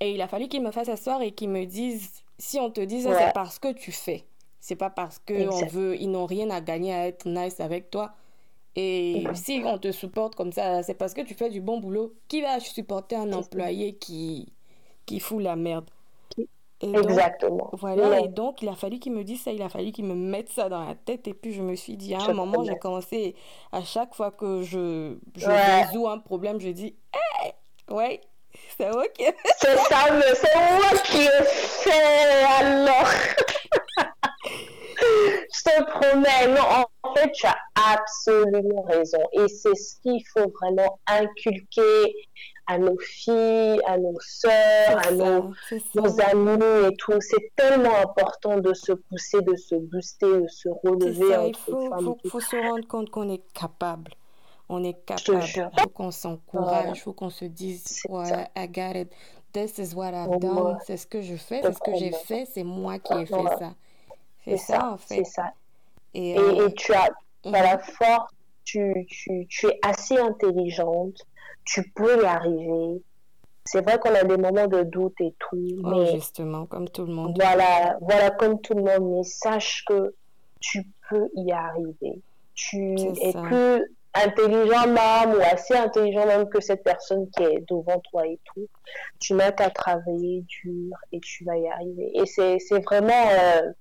Ouais. Et il a fallu qu'il me fasse asseoir et qu'il me dise, si on te dit ça, ouais. c'est parce que tu fais. C'est pas parce qu'on veut, ils n'ont rien à gagner à être nice avec toi. Et mmh. si on te supporte comme ça, c'est parce que tu fais du bon boulot. Qui va supporter un employé qui, qui fout la merde? Et exactement. Donc, voilà, ouais. et donc il a fallu qu'il me dise ça, il a fallu qu'il me mette ça dans la tête. Et puis je me suis dit, à un je moment, j'ai commencé, à chaque fois que je, je ouais. résous un problème, je dis, hey, ouais, c'est ok. C'est ça, mais c'est moi qui le fais alors. Je te promets, non, en fait, tu as absolument raison. Et c'est ce qu'il faut vraiment inculquer à nos filles, à nos sœurs, à nos, nos amis et tout. C'est tellement important de se pousser, de se booster, de se relever. Il faut, faut, faut se rendre compte qu'on est capable. On est capable. Il faut qu'on s'encourage. Il ouais. faut qu'on se dise, ouais, I got it. This is what I've done. Moi, c'est ce que je fais. C'est ce que j'ai fait. C'est moi qui ai fait ouais. ça. C'est, c'est ça, ça, en fait. C'est ça. Et, et, euh... et tu as à mmh. la force, tu, tu, tu es assez intelligente, tu peux y arriver. C'est vrai qu'on a des moments de doute et tout. Oh, mais justement, comme tout le monde. Voilà, voilà, comme tout le monde. Mais sache que tu peux y arriver. Tu c'est es ça. Plus intelligent d'âme ou assez intelligent même que cette personne qui est devant toi et tout. Tu mets à travailler dur et tu vas y arriver. Et c'est, c'est vraiment... Euh,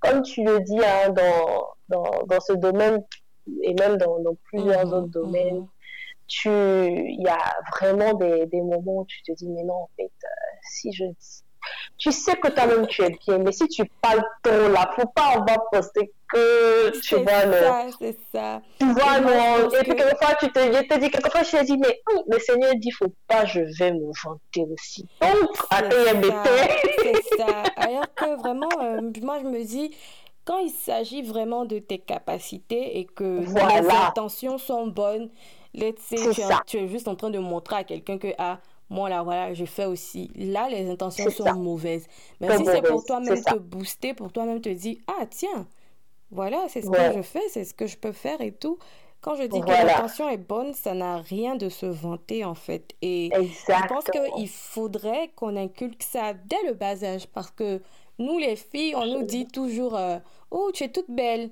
comme tu le dis, hein, dans, dans, dans ce domaine, et même dans, dans plusieurs mmh, autres domaines, mmh. tu, y a vraiment des, des moments où tu te dis, mais non, en fait, euh, si je dis... Tu sais que toi-même, tu es bien, mais si tu parles trop, là, faut pas en bas poster que tu c'est vois ça, le... C'est ça, tu vois, non, et puis quelquefois, tu te, je te dis, quelquefois, je te dis, mais oh, le Seigneur dit, faut pas, je vais me vanter aussi. Donc, à T M B T. C'est ça, alors que vraiment, euh, moi, je me dis, quand il s'agit vraiment de tes capacités et que voilà. les intentions sont bonnes, let's say, tu es, tu es juste en train de montrer à quelqu'un que... Ah, moi, là, voilà, je fais aussi. Là, les intentions c'est sont ça. Mauvaises. Mais c'est si mauvaise, c'est pour toi-même c'est te booster, pour toi-même te dire, ah, tiens, voilà, c'est ce ouais. que je fais, c'est ce que je peux faire et tout. Quand je dis voilà. que l'intention est bonne, ça n'a rien de se vanter, en fait. Et exactement. Je pense qu'il faudrait qu'on inculque ça dès le bas âge parce que nous, les filles, on nous dit toujours, euh, « Oh, tu es toute belle ».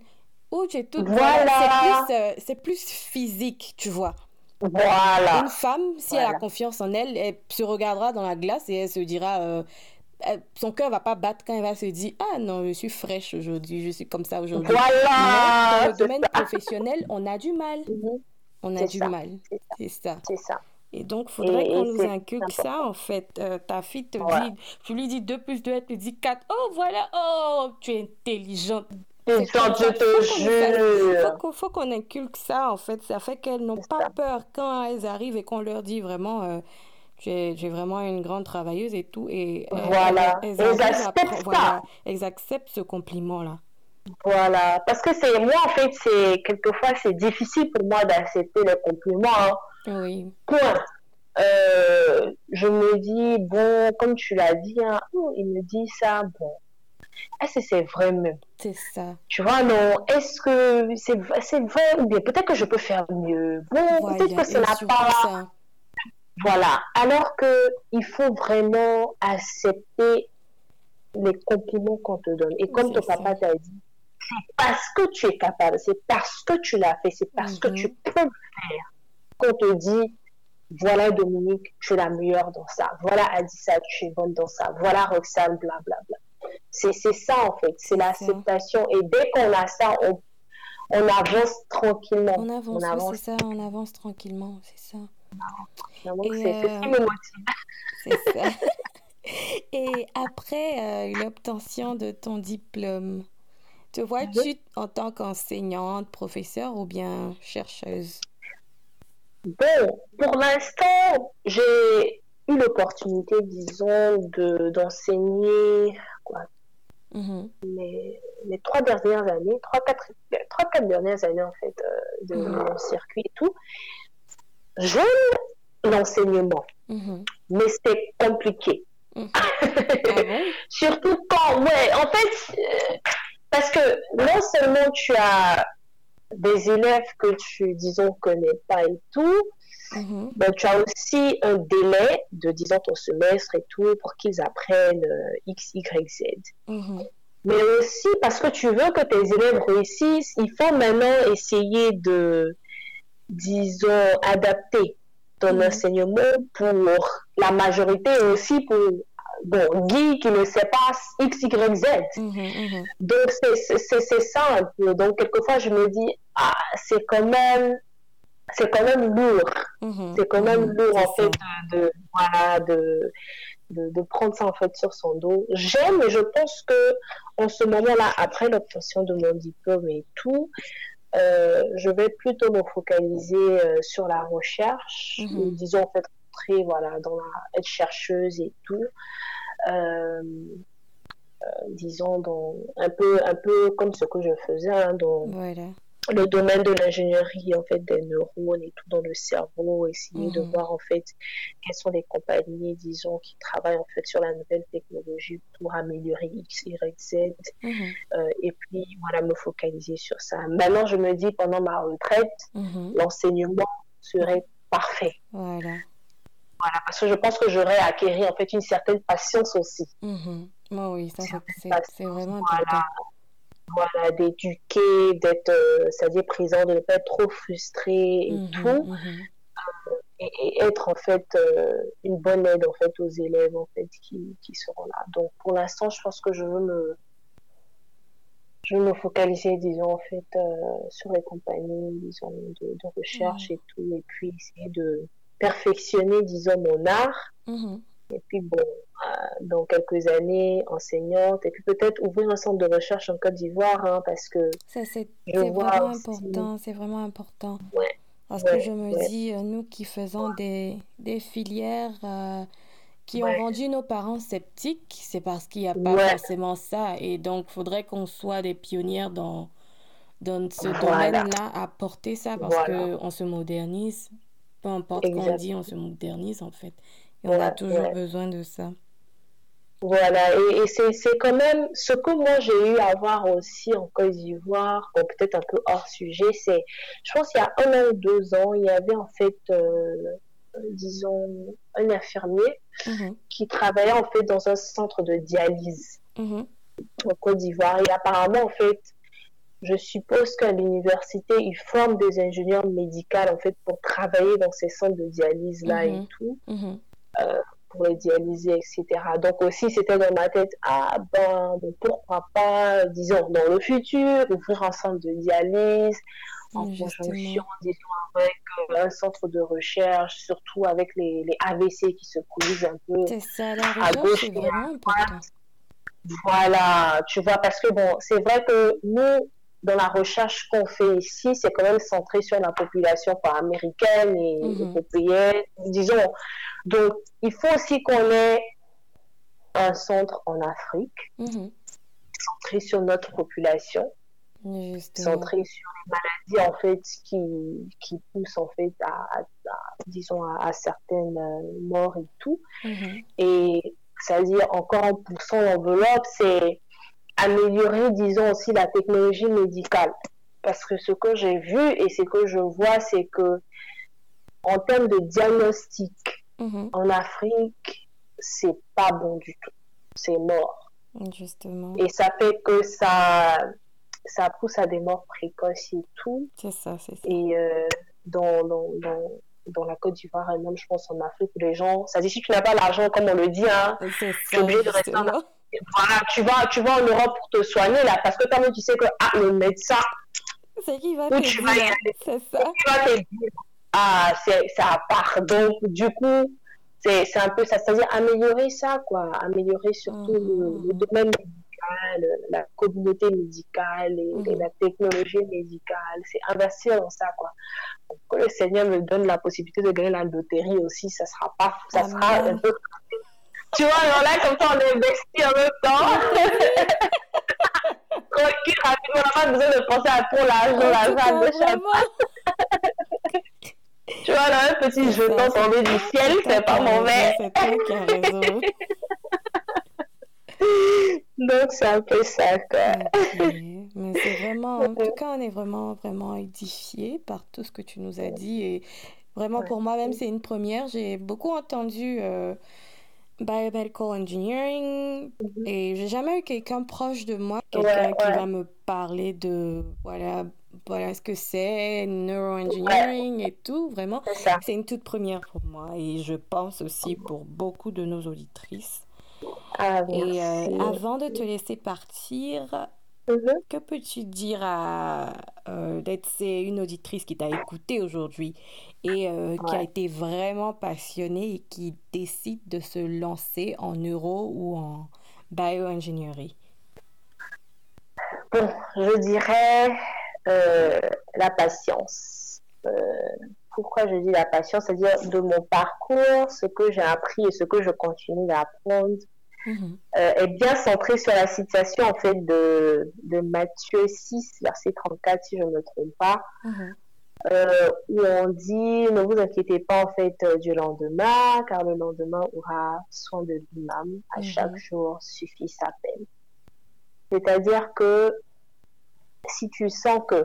où j'ai tout... Voilà. C'est plus, c'est plus physique, tu vois. Voilà. Une femme, si voilà. elle a confiance en elle, elle se regardera dans la glace et elle se dira... Euh, son cœur ne va pas battre quand il va se dire « Ah non, je suis fraîche aujourd'hui, je suis comme ça aujourd'hui. » Voilà. Mais dans le domaine ça. professionnel, on a du mal. Mm-hmm. On a c'est du ça. mal. C'est ça. C'est ça. C'est ça. Et donc, il faudrait et, qu'on et nous inculque important. ça, en fait. Euh, ta fille te voilà. dit, tu lui dis deux plus deux, elle te dit quatre. Oh, voilà, oh, tu es intelligente. C'est ça, je te jure. Il faut qu'on, faut qu'on inculque ça, en fait. Ça fait qu'elles n'ont c'est pas ça. peur quand elles arrivent et qu'on leur dit vraiment... Euh, J'ai, j'ai vraiment une grande travailleuse et tout. Et, voilà, elles, elles, elles acceptent ça. Voilà, elles acceptent ce compliment-là. Voilà, parce que c'est moi, en fait, c'est quelquefois, c'est difficile pour moi d'accepter les compliments. Hein. Oui. Point. Euh, je me dis, bon, comme tu l'as dit, hein, il me dit ça, bon. Est-ce que c'est vrai même ? C'est ça. Tu vois, non, est-ce que c'est, c'est vrai ou bien peut-être que je peux faire mieux. Bon, voilà, peut-être que c'est la part... Voilà, alors qu'il faut vraiment accepter les compliments qu'on te donne. Et comme c'est ton papa ça. t'a dit, c'est parce que tu es capable, c'est parce que tu l'as fait, c'est parce mm-hmm. que tu peux le faire qu'on te dit, voilà Dominique, tu es la meilleure dans ça, voilà Adissa, tu es bonne dans ça, voilà Roxane, blablabla. C'est, c'est ça en fait, c'est l'acceptation. Et dès qu'on a ça, on, on avance tranquillement. On avance, on avance. Oui, c'est ça, on avance tranquillement, c'est ça. Non, non, et, c'est, euh, c'est ça. Et après euh, l'obtention de ton diplôme, te vois-tu oui. en tant qu'enseignante, professeure ou bien chercheuse? Bon, pour l'instant, j'ai eu l'opportunité, disons, de, d'enseigner quoi, mm-hmm. les, les trois dernières années, trois, quatre, trois, quatre dernières années en fait, euh, de mm-hmm. mon circuit et tout. J'aime l'enseignement, mm-hmm. mais c'est compliqué. Mm-hmm. Mm-hmm. Surtout quand, ouais, en fait, euh, parce que non seulement tu as des élèves que tu, disons, connais pas et tout, mm-hmm. mais tu as aussi un délai de, disons, ton semestre et tout pour qu'ils apprennent euh, X, Y, Z. Mm-hmm. Mais aussi parce que tu veux que tes élèves réussissent, il faut maintenant essayer de... disons, adapté ton mmh. enseignement pour la majorité et aussi pour, bon, Guy qui ne sait pas X, Y, Z. Mmh, mmh. Donc, c'est, c'est, c'est ça un peu. Donc, quelquefois, je me dis, ah, c'est quand même, c'est quand même lourd. Mmh, c'est quand même mmh, lourd, en fait, de, de, voilà, de, de, de prendre ça, en fait, sur son dos. J'aime, et je pense que, en ce moment-là, après l'obtention de mon diplôme et tout, Euh, je vais plutôt me focaliser euh, sur la recherche, mm-hmm. disons en fait entrer voilà dans la être chercheuse et tout, euh, euh, disons dans un peu un peu comme ce que je faisais hein, dans voilà. le domaine de l'ingénierie en fait des neurones et tout dans le cerveau, essayer mm-hmm. de voir en fait quelles sont les compagnies disons qui travaillent en fait sur la nouvelle technologie pour améliorer X, Y, Z mm-hmm. euh, et puis voilà me focaliser sur ça. Maintenant je me dis pendant ma retraite mm-hmm. l'enseignement serait parfait. Voilà. Voilà, parce que je pense que j'aurais acquéri en fait une certaine patience aussi. Mm-hmm. Oh oui, ça c'est, c'est vraiment important. Voilà. Voilà, d'éduquer, d'être, euh, c'est-à-dire présent, de ne pas être trop frustré et mmh, tout, mmh. Euh, et, et être en fait euh, une bonne aide en fait aux élèves en fait qui, qui seront là. Donc pour l'instant, je pense que je veux me, je veux me focaliser, disons en fait, euh, sur les compagnies, disons de, de recherche mmh. et tout, et puis essayer de perfectionner, disons mon art. Mmh. Et puis bon, euh, dans quelques années, enseignante, et puis peut-être ouvrir un centre de recherche en Côte d'Ivoire, hein, parce que ça c'est, je c'est vois vraiment aussi... important, c'est vraiment important. Ouais, parce ouais, que je me ouais. dis, nous qui faisons ouais. des des filières euh, qui ouais. ont rendu nos parents sceptiques, c'est parce qu'il n'y a pas ouais. forcément ça, et donc faudrait qu'on soit des pionnières dans dans ce voilà. domaine-là, à porter ça, parce voilà. que on se modernise, peu importe exactement. Qu'on dit, on se modernise en fait. Et on ouais, a toujours ouais. besoin de ça. Voilà, et, et c'est, c'est quand même ce que moi j'ai eu à voir aussi en Côte d'Ivoire, bon, peut-être un peu hors sujet, c'est, je pense qu'il y a un an ou deux ans, il y avait en fait, euh, disons, un infirmier mm-hmm. qui travaillait en fait dans un centre de dialyse mm-hmm. en Côte d'Ivoire. Et apparemment, en fait, je suppose qu'à l'université, ils forment des ingénieurs médicaux, en fait, pour travailler dans ces centres de dialyse-là mmh. et tout, mmh. euh, pour les dialyser, et cetera. Donc aussi, c'était dans ma tête, ah ben, ben pourquoi pas, disons, dans le futur, ouvrir un centre de dialyse, en conjonction, disons, avec euh, un centre de recherche, surtout avec les, les A V C qui se produisent un peu c'est ça, la à gauche et à droite. Voilà, tu vois, parce que bon, c'est vrai que nous, dans la recherche qu'on fait ici, c'est quand même centré sur la population quoi, américaine et mm-hmm. européenne, disons. Donc, il faut aussi qu'on ait un centre en Afrique, mm-hmm. centré sur notre population, justement. Centré sur les maladies, en fait, qui, qui poussent, en fait, à, à, à disons, à, à certaines morts et tout. Mm-hmm. Et... c'est-à-dire encore en poussant l'enveloppe, c'est améliorer, disons, aussi la technologie médicale. Parce que ce que j'ai vu et ce que je vois, c'est que en termes de diagnostic, mmh. en Afrique, c'est pas bon du tout. C'est mort. Justement. Et ça fait que ça, ça pousse à des morts précoces et tout. C'est ça, c'est ça. Et euh, dans... dans, dans... dans la Côte d'Ivoire et même je pense en Afrique les gens, ça dit si tu n'as pas l'argent comme on le dit hein, c'est ça, obligé de rester en... voilà, tu vas, tu vas en Europe pour te soigner là, parce que toi tu sais que ah, le médecin c'est qui va t'aider, tu vas y aller, c'est ça qui va t'aider, ah c'est ça part, donc du coup c'est, c'est un peu ça, c'est-à-dire améliorer ça quoi, améliorer surtout mmh. le, le domaine médical, la communauté médicale et, mmh. et la technologie médicale, c'est investir dans ça quoi. Que le Seigneur me donne la possibilité de gagner la loterie aussi, ça sera pas, ça ah sera un peu. Tu vois, alors là, comme ça, on est investi en même temps. Tranquille, rapidement, on n'a pas besoin de penser à pour l'argent, l'argent, de chaque. Tu vois, là, un petit jeton tombé du ciel, c'est, c'est pas mauvais. C'est toi qui as raison. Donc, c'est un peu ça, quoi. Okay. Mais c'est vraiment... En tout cas, on est vraiment, vraiment édifiés par tout ce que tu nous as dit. Et vraiment, ouais. pour moi, même, c'est une première. J'ai beaucoup entendu euh, biomedical engineering. Mm-hmm. Et j'ai jamais eu quelqu'un proche de moi, quelqu'un ouais, qui ouais. va me parler de... Voilà, voilà ce que c'est, neuroengineering ouais. et tout. Vraiment, c'est, c'est une toute première pour moi. Et je pense aussi pour beaucoup de nos auditrices. Ah, merci. Et euh, avant de te laisser partir, mm-hmm. que peux-tu dire à euh, d'être, c'est une auditrice qui t'a écoutée aujourd'hui et euh, ouais. qui a été vraiment passionnée et qui décide de se lancer en neuro ou en bioingénierie? Bon, je dirais euh, la patience. Euh, pourquoi je dis la patience? C'est-à-dire de mon parcours, ce que j'ai appris et ce que je continue d'apprendre. Mmh. Euh, est bien centré sur la citation en fait de, de Mathieu six, verset trente-quatre si je ne me trompe pas, mmh. euh, où on dit ne vous inquiétez pas en fait euh, du lendemain, car le lendemain aura soin de lui-même, à mmh. chaque jour suffit sa peine. C'est-à-dire que si tu sens que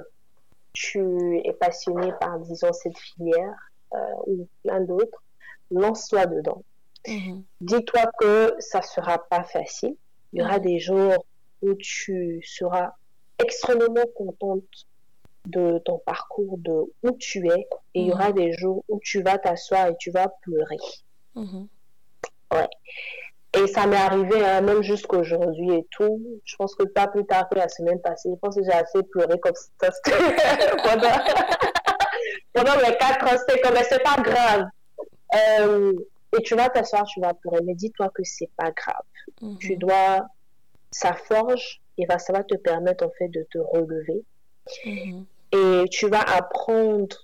tu es passionné par disons cette filière euh, ou plein d'autres, lance-toi dedans. Mmh. Dis-toi que ça sera pas facile. Il y aura mmh. des jours où tu seras extrêmement contente de ton parcours, de où tu es, et il mmh. y aura des jours où tu vas t'asseoir et tu vas pleurer. Mmh. Ouais. Et ça m'est arrivé hein, même jusqu'aujourd'hui et tout. Je pense que pas plus tard que la semaine passée, je pense que j'ai assez pleuré comme ça pendant pendant les quatre ans. C'était comme mais c'est pas grave. Euh... Et tu vas t'asseoir, tu vas pleurer, mais dis-toi que c'est pas grave. Mmh. Tu dois, ça forge, et va, ça va te permettre en fait de te relever. Mmh. Et tu vas apprendre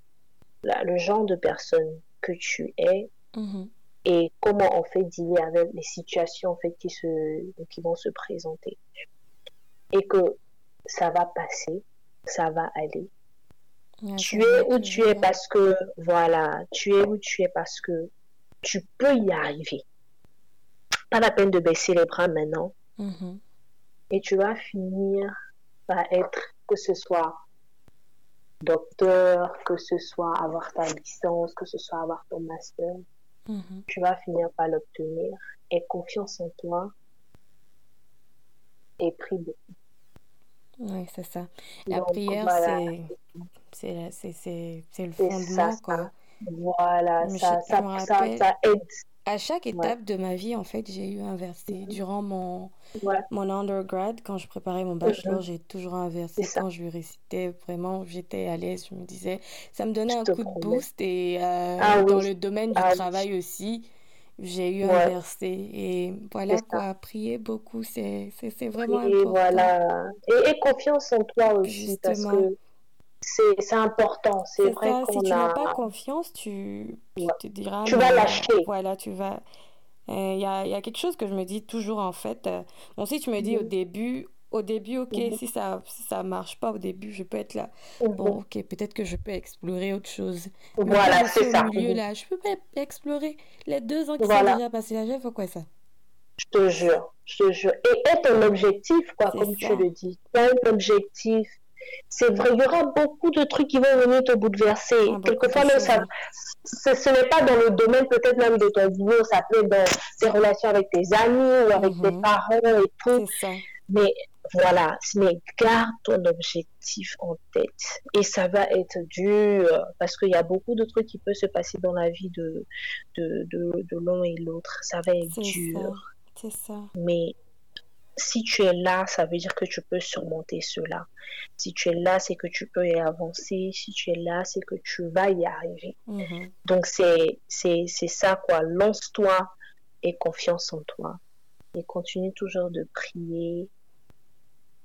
là, le genre de personne que tu es mmh. et comment en fait dealer avec les situations en fait qui se, qui vont se présenter. Et que ça va passer, ça va aller. Mmh. Tu es où tu es parce que voilà, tu es où tu es parce que tu peux y arriver. Pas la peine de baisser les bras maintenant. Mmh. Et tu vas finir par être, que ce soit docteur, que ce soit avoir ta licence, que ce soit avoir ton master, mmh. tu vas finir par l'obtenir. Aie confiance en toi et prie beaucoup. Oui, c'est ça. La Donc, prière, voilà. c'est, c'est, c'est, c'est, c'est le fondement, ça, quoi. Voilà, je, ça, je ça, ça, ça aide. À chaque étape ouais. de ma vie, en fait, j'ai eu un verset. Mm-hmm. Durant mon, ouais. mon undergrad, quand je préparais mon bachelor, mm-hmm. j'ai toujours un verset. Quand je lui récitais, vraiment, j'étais à l'aise, je me disais. Ça me donnait je un coup promets. de boost. Et euh, ah, oui. dans le domaine du ah, travail oui. aussi, j'ai eu ouais. un verset. Et voilà, c'est quoi, ça. prier beaucoup, c'est, c'est, c'est vraiment et important. Voilà. Et, et confiance en toi aussi, Justement. parce que... C'est, c'est important, c'est, c'est vrai ça, qu'on si a... Si tu n'as pas confiance, tu, tu ouais. te diras... Tu vas lâcher. Voilà, tu vas... Il euh, y, a, y a quelque chose que je me dis toujours, en fait. Euh, bon, si tu me dis mm-hmm. au début, au début, OK, mm-hmm. si ça si ça marche pas au début, je peux être là. Mm-hmm. Bon, OK, peut-être que je peux explorer autre chose. Voilà, là, c'est ça. Au milieu, mm-hmm. là, je peux pas explorer les deux ans qui voilà. sont déjà passés là. J'ai fait quoi, ça Je te jure, je te jure. Et être un objectif, quoi, c'est comme ça. tu le dis. T'as un objectif. C'est vrai, il y aura beaucoup de trucs qui vont venir te bouleverser. Ah, Quelquefois, même ça, ce, ce n'est pas dans le domaine peut-être même de ton boulot, ça peut être dans tes relations avec tes amis ou avec mm-hmm. tes parents et tout. Mais voilà, mais garde ton objectif en tête. Et ça va être dur parce qu'il y a beaucoup de trucs qui peuvent se passer dans la vie de, de, de, de l'un et l'autre. Ça va être C'est dur. Ça. C'est ça. Mais... si tu es là, ça veut dire que tu peux surmonter cela. Si tu es là, c'est que tu peux y avancer. Si tu es là, c'est que tu vas y arriver. Mm-hmm. Donc, c'est, c'est, c'est ça, quoi. Lance-toi et confiance en toi. Et continue toujours de prier.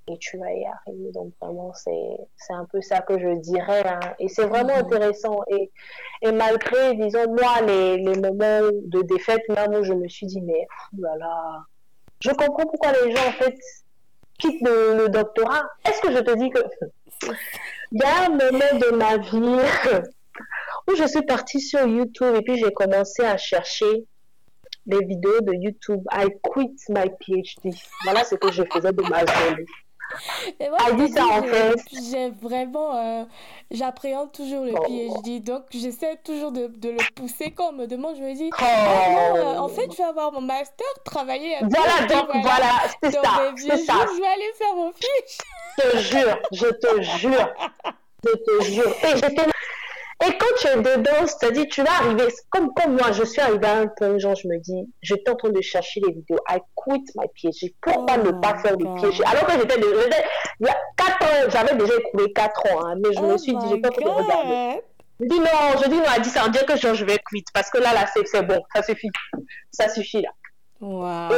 Et tu vas y arriver. Donc, vraiment, c'est, c'est un peu ça que je dirais. Hein. Et c'est vraiment mm-hmm. intéressant. Et, et malgré, disons, moi, les, les moments de défaite, là, moi, je me suis dit, mais, voilà. Je comprends pourquoi les gens, en fait, quittent le, le doctorat. Est-ce que je te dis que... Il y a un moment de ma vie où je suis partie sur YouTube et puis j'ai commencé à chercher des vidéos de YouTube. I quit my PhD. Voilà ce que je faisais de ma journée. Et moi, dit ça, en fait. J'ai vraiment... Euh, j'appréhende toujours le oh. PhD, donc j'essaie toujours de, de le pousser. Quand on me demande, je me dis, oh. ah non, euh, en fait, je vais avoir mon master, travailler... À voilà, donc, voilà, voilà, c'est donc, ça, c'est jours, ça. Je vais aller faire mon fiche. Je te jure, je te jure, je te jure. Et, j'étais... Et quand tu es dedans, c'est-à-dire, tu vas arriver... Comme, comme moi, je suis arrivée à un point, genre, je me dis, j'étais en train de chercher les vidéos. I quit my PhD. Pourquoi oh, ne pas faire du PhD? Alors que j'étais... De... j'étais... Il y a quatre ans, j'avais déjà écoulé quatre ans, hein, mais je oh me suis dit, j'ai pas trop de regarder. Je dis non, je dis non, elle dit ça, on dirait que je vais quit, parce que là, là, c'est, c'est bon, ça suffit, ça suffit, là. Wow.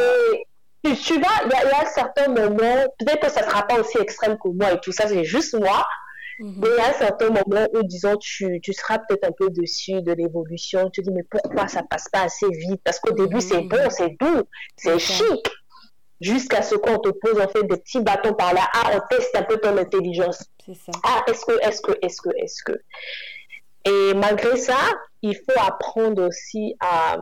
Et tu, tu vois, il y, y a certains moments, peut-être que ça sera pas aussi extrême que moi et tout ça, c'est juste moi, mm-hmm. mais il y a certains moments où, disons, tu, tu seras peut-être un peu dessus de l'évolution, tu te dis, mais pourquoi ça passe pas assez vite? Parce qu'au mm-hmm. début, c'est bon, c'est doux, c'est okay. chic. Jusqu'à ce qu'on te pose, en fait, des petits bâtons par là. Ah, on teste un peu ton intelligence. C'est ça. Ah, est-ce que, est-ce que, est-ce que, est-ce que. Et malgré ça, il faut apprendre aussi à,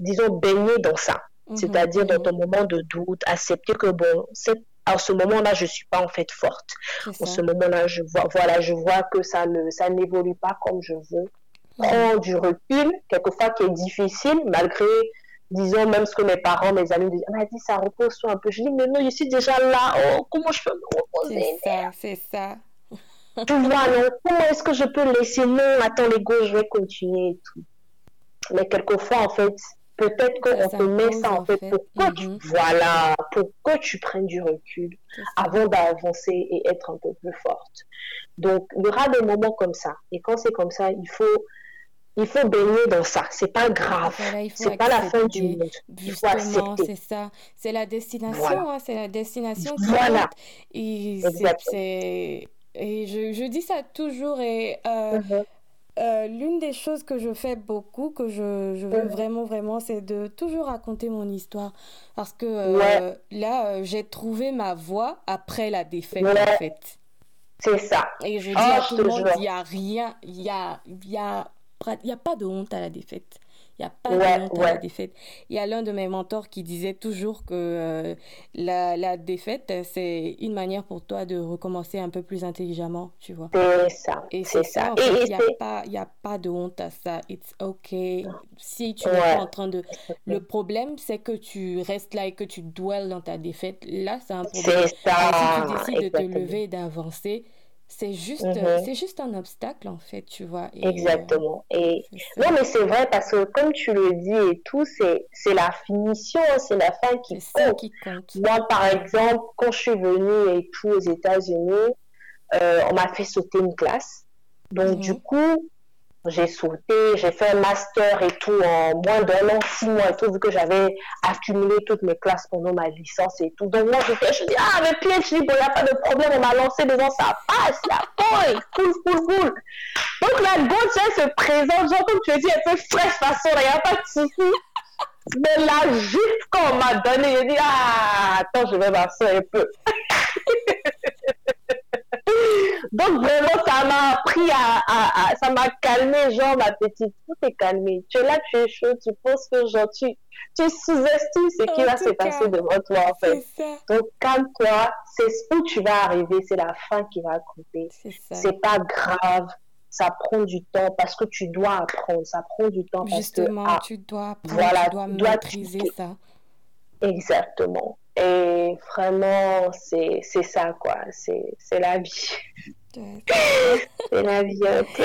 disons, baigner dans ça. Mm-hmm. C'est-à-dire dans ton moment de doute, accepter que, bon, c'est... à ce moment-là, je suis pas, en fait, forte. À ce moment-là, je vois, voilà, je vois que ça ne, ça n'évolue pas comme je veux. Mm-hmm. Prends du recul, quelquefois qui est difficile, malgré... disons même ce que mes parents, mes amis disent, elle m'a dit ça, repose-toi un peu. Je dis mais non, je suis déjà là, oh, comment je peux me reposer? C'est ça, c'est ça. Tu vois, non, comment est-ce que je peux laisser? Non, attends, l'ego, je vais continuer et tout. Mais quelquefois, en fait, peut-être qu'on te met ça, en fait, fait. pour que mm-hmm. tu, voilà, pour que tu prennes du recul avant d'avancer et être un peu plus forte. Donc, il y aura des moments comme ça. Et quand c'est comme ça, il faut... Il faut baigner dans ça, c'est pas grave, voilà, c'est pas la fin du monde, il faut accepter. C'est ça, c'est la destination, voilà. hein, c'est la destination. Voilà. Et, c'est, c'est... et je, je dis ça toujours et euh, mm-hmm. euh, l'une des choses que je fais beaucoup, que je, je veux mm-hmm. vraiment, vraiment, c'est de toujours raconter mon histoire. Parce que euh, ouais. là, euh, j'ai trouvé ma voie après la défaite ouais. en fait. C'est ça. Et je dis oh, à tout le monde, il n'y a rien, il y a... Y a... Il n'y a pas de honte à la défaite. Il n'y a pas ouais, de honte ouais. à la défaite. Il y a l'un de mes mentors qui disait toujours que euh, la, la défaite, c'est une manière pour toi de recommencer un peu plus intelligemment, tu vois. C'est ça, et c'est, c'est ça. ça. Et, fait, et il n'y a, a pas de honte à ça. It's okay. Si tu ouais. es en train de... Le problème, c'est que tu restes là et que tu dwells dans ta défaite. Là, c'est un problème. C'est ça. Alors, si tu décides Exactement. de te lever et d'avancer... C'est juste, mm-hmm. c'est juste un obstacle, en fait, tu vois. Et, Exactement. Et... Non, mais c'est vrai, parce que comme tu le dis et tout, c'est, c'est la finition, c'est la fin qui, c'est compte. qui compte. Moi, par exemple, quand je suis venue et tout aux États-Unis, euh, on m'a fait sauter une classe. Donc, mm-hmm. du coup, j'ai sauté, j'ai fait un master et tout en moins d'un an, six mois et tout, vu que j'avais accumulé toutes mes classes pendant ma licence et tout. Donc moi, je fais, je dis, ah, mais P H D, bon, il n'y a pas de problème, on m'a lancé devant, ça passe, la poille, cool, cool, cool. Donc la bonne chose se présente, genre, comme tu as dit, elle fait fraîche façon, il n'y a pas de souci. Mais là, juste quand on m'a donné, j'ai dit, ah, attends, je vais m'asseoir un peu. Donc vraiment ça m'a appris à, à, à ça m'a calmé, genre ma petite, tout est calmé, tu es là, tu es chaud, tu penses que genre tu, tu sous-estimes ce qui va se passer devant toi en fait, donc calme-toi, c'est où tu vas arriver, c'est la fin qui va compter, c'est, c'est pas grave, ça prend du temps parce que tu dois apprendre, ça prend du temps parce justement que, ah, tu dois apprendre, voilà, tu dois maîtriser tu... ça exactement. Et vraiment, c'est, c'est ça, quoi. C'est, c'est la vie. C'est la vie. Okay.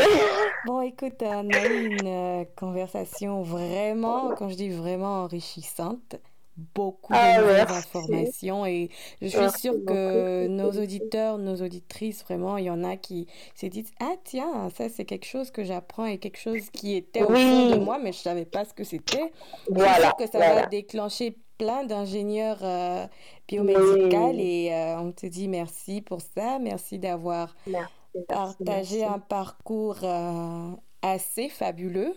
Bon, écoute, on a eu une conversation vraiment, quand je dis vraiment enrichissante, beaucoup ah, d'informations. Et je suis merci sûre que beaucoup. nos auditeurs, nos auditrices, vraiment, il y en a qui se disent « Ah tiens, ça c'est quelque chose que j'apprends et quelque chose qui était au oui. fond de moi, mais je ne savais pas ce que c'était. » Voilà, je suis sûre que ça voilà. va déclencher plein d'ingénieurs euh, biomédicaux oui. et euh, on te dit merci pour ça, merci d'avoir merci, partagé merci. un parcours euh, assez fabuleux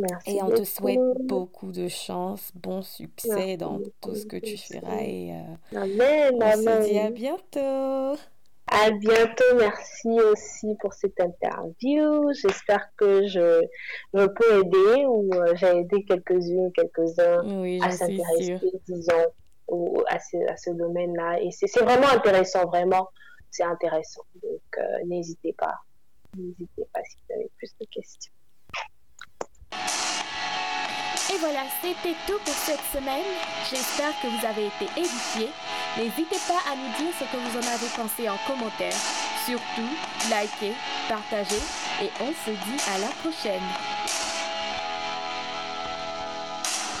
merci et on beaucoup. te souhaite beaucoup de chance, bon succès merci dans beaucoup. tout ce que tu feras et euh, amen, on amen. se dit à bientôt. À bientôt, merci aussi pour cette interview. J'espère que je, je peux aider ou j'ai aidé quelques-unes, quelques-uns oui, à s'intéresser, disons, ou, à, ce, à ce domaine-là. Et c'est, c'est vraiment intéressant, vraiment, c'est intéressant. Donc, euh, n'hésitez pas, n'hésitez pas si vous avez plus de questions. Et voilà, c'était tout pour cette semaine. J'espère que vous avez été édifiés. N'hésitez pas à nous dire ce que vous en avez pensé en commentaire. Surtout, likez, partagez et on se dit à la prochaine.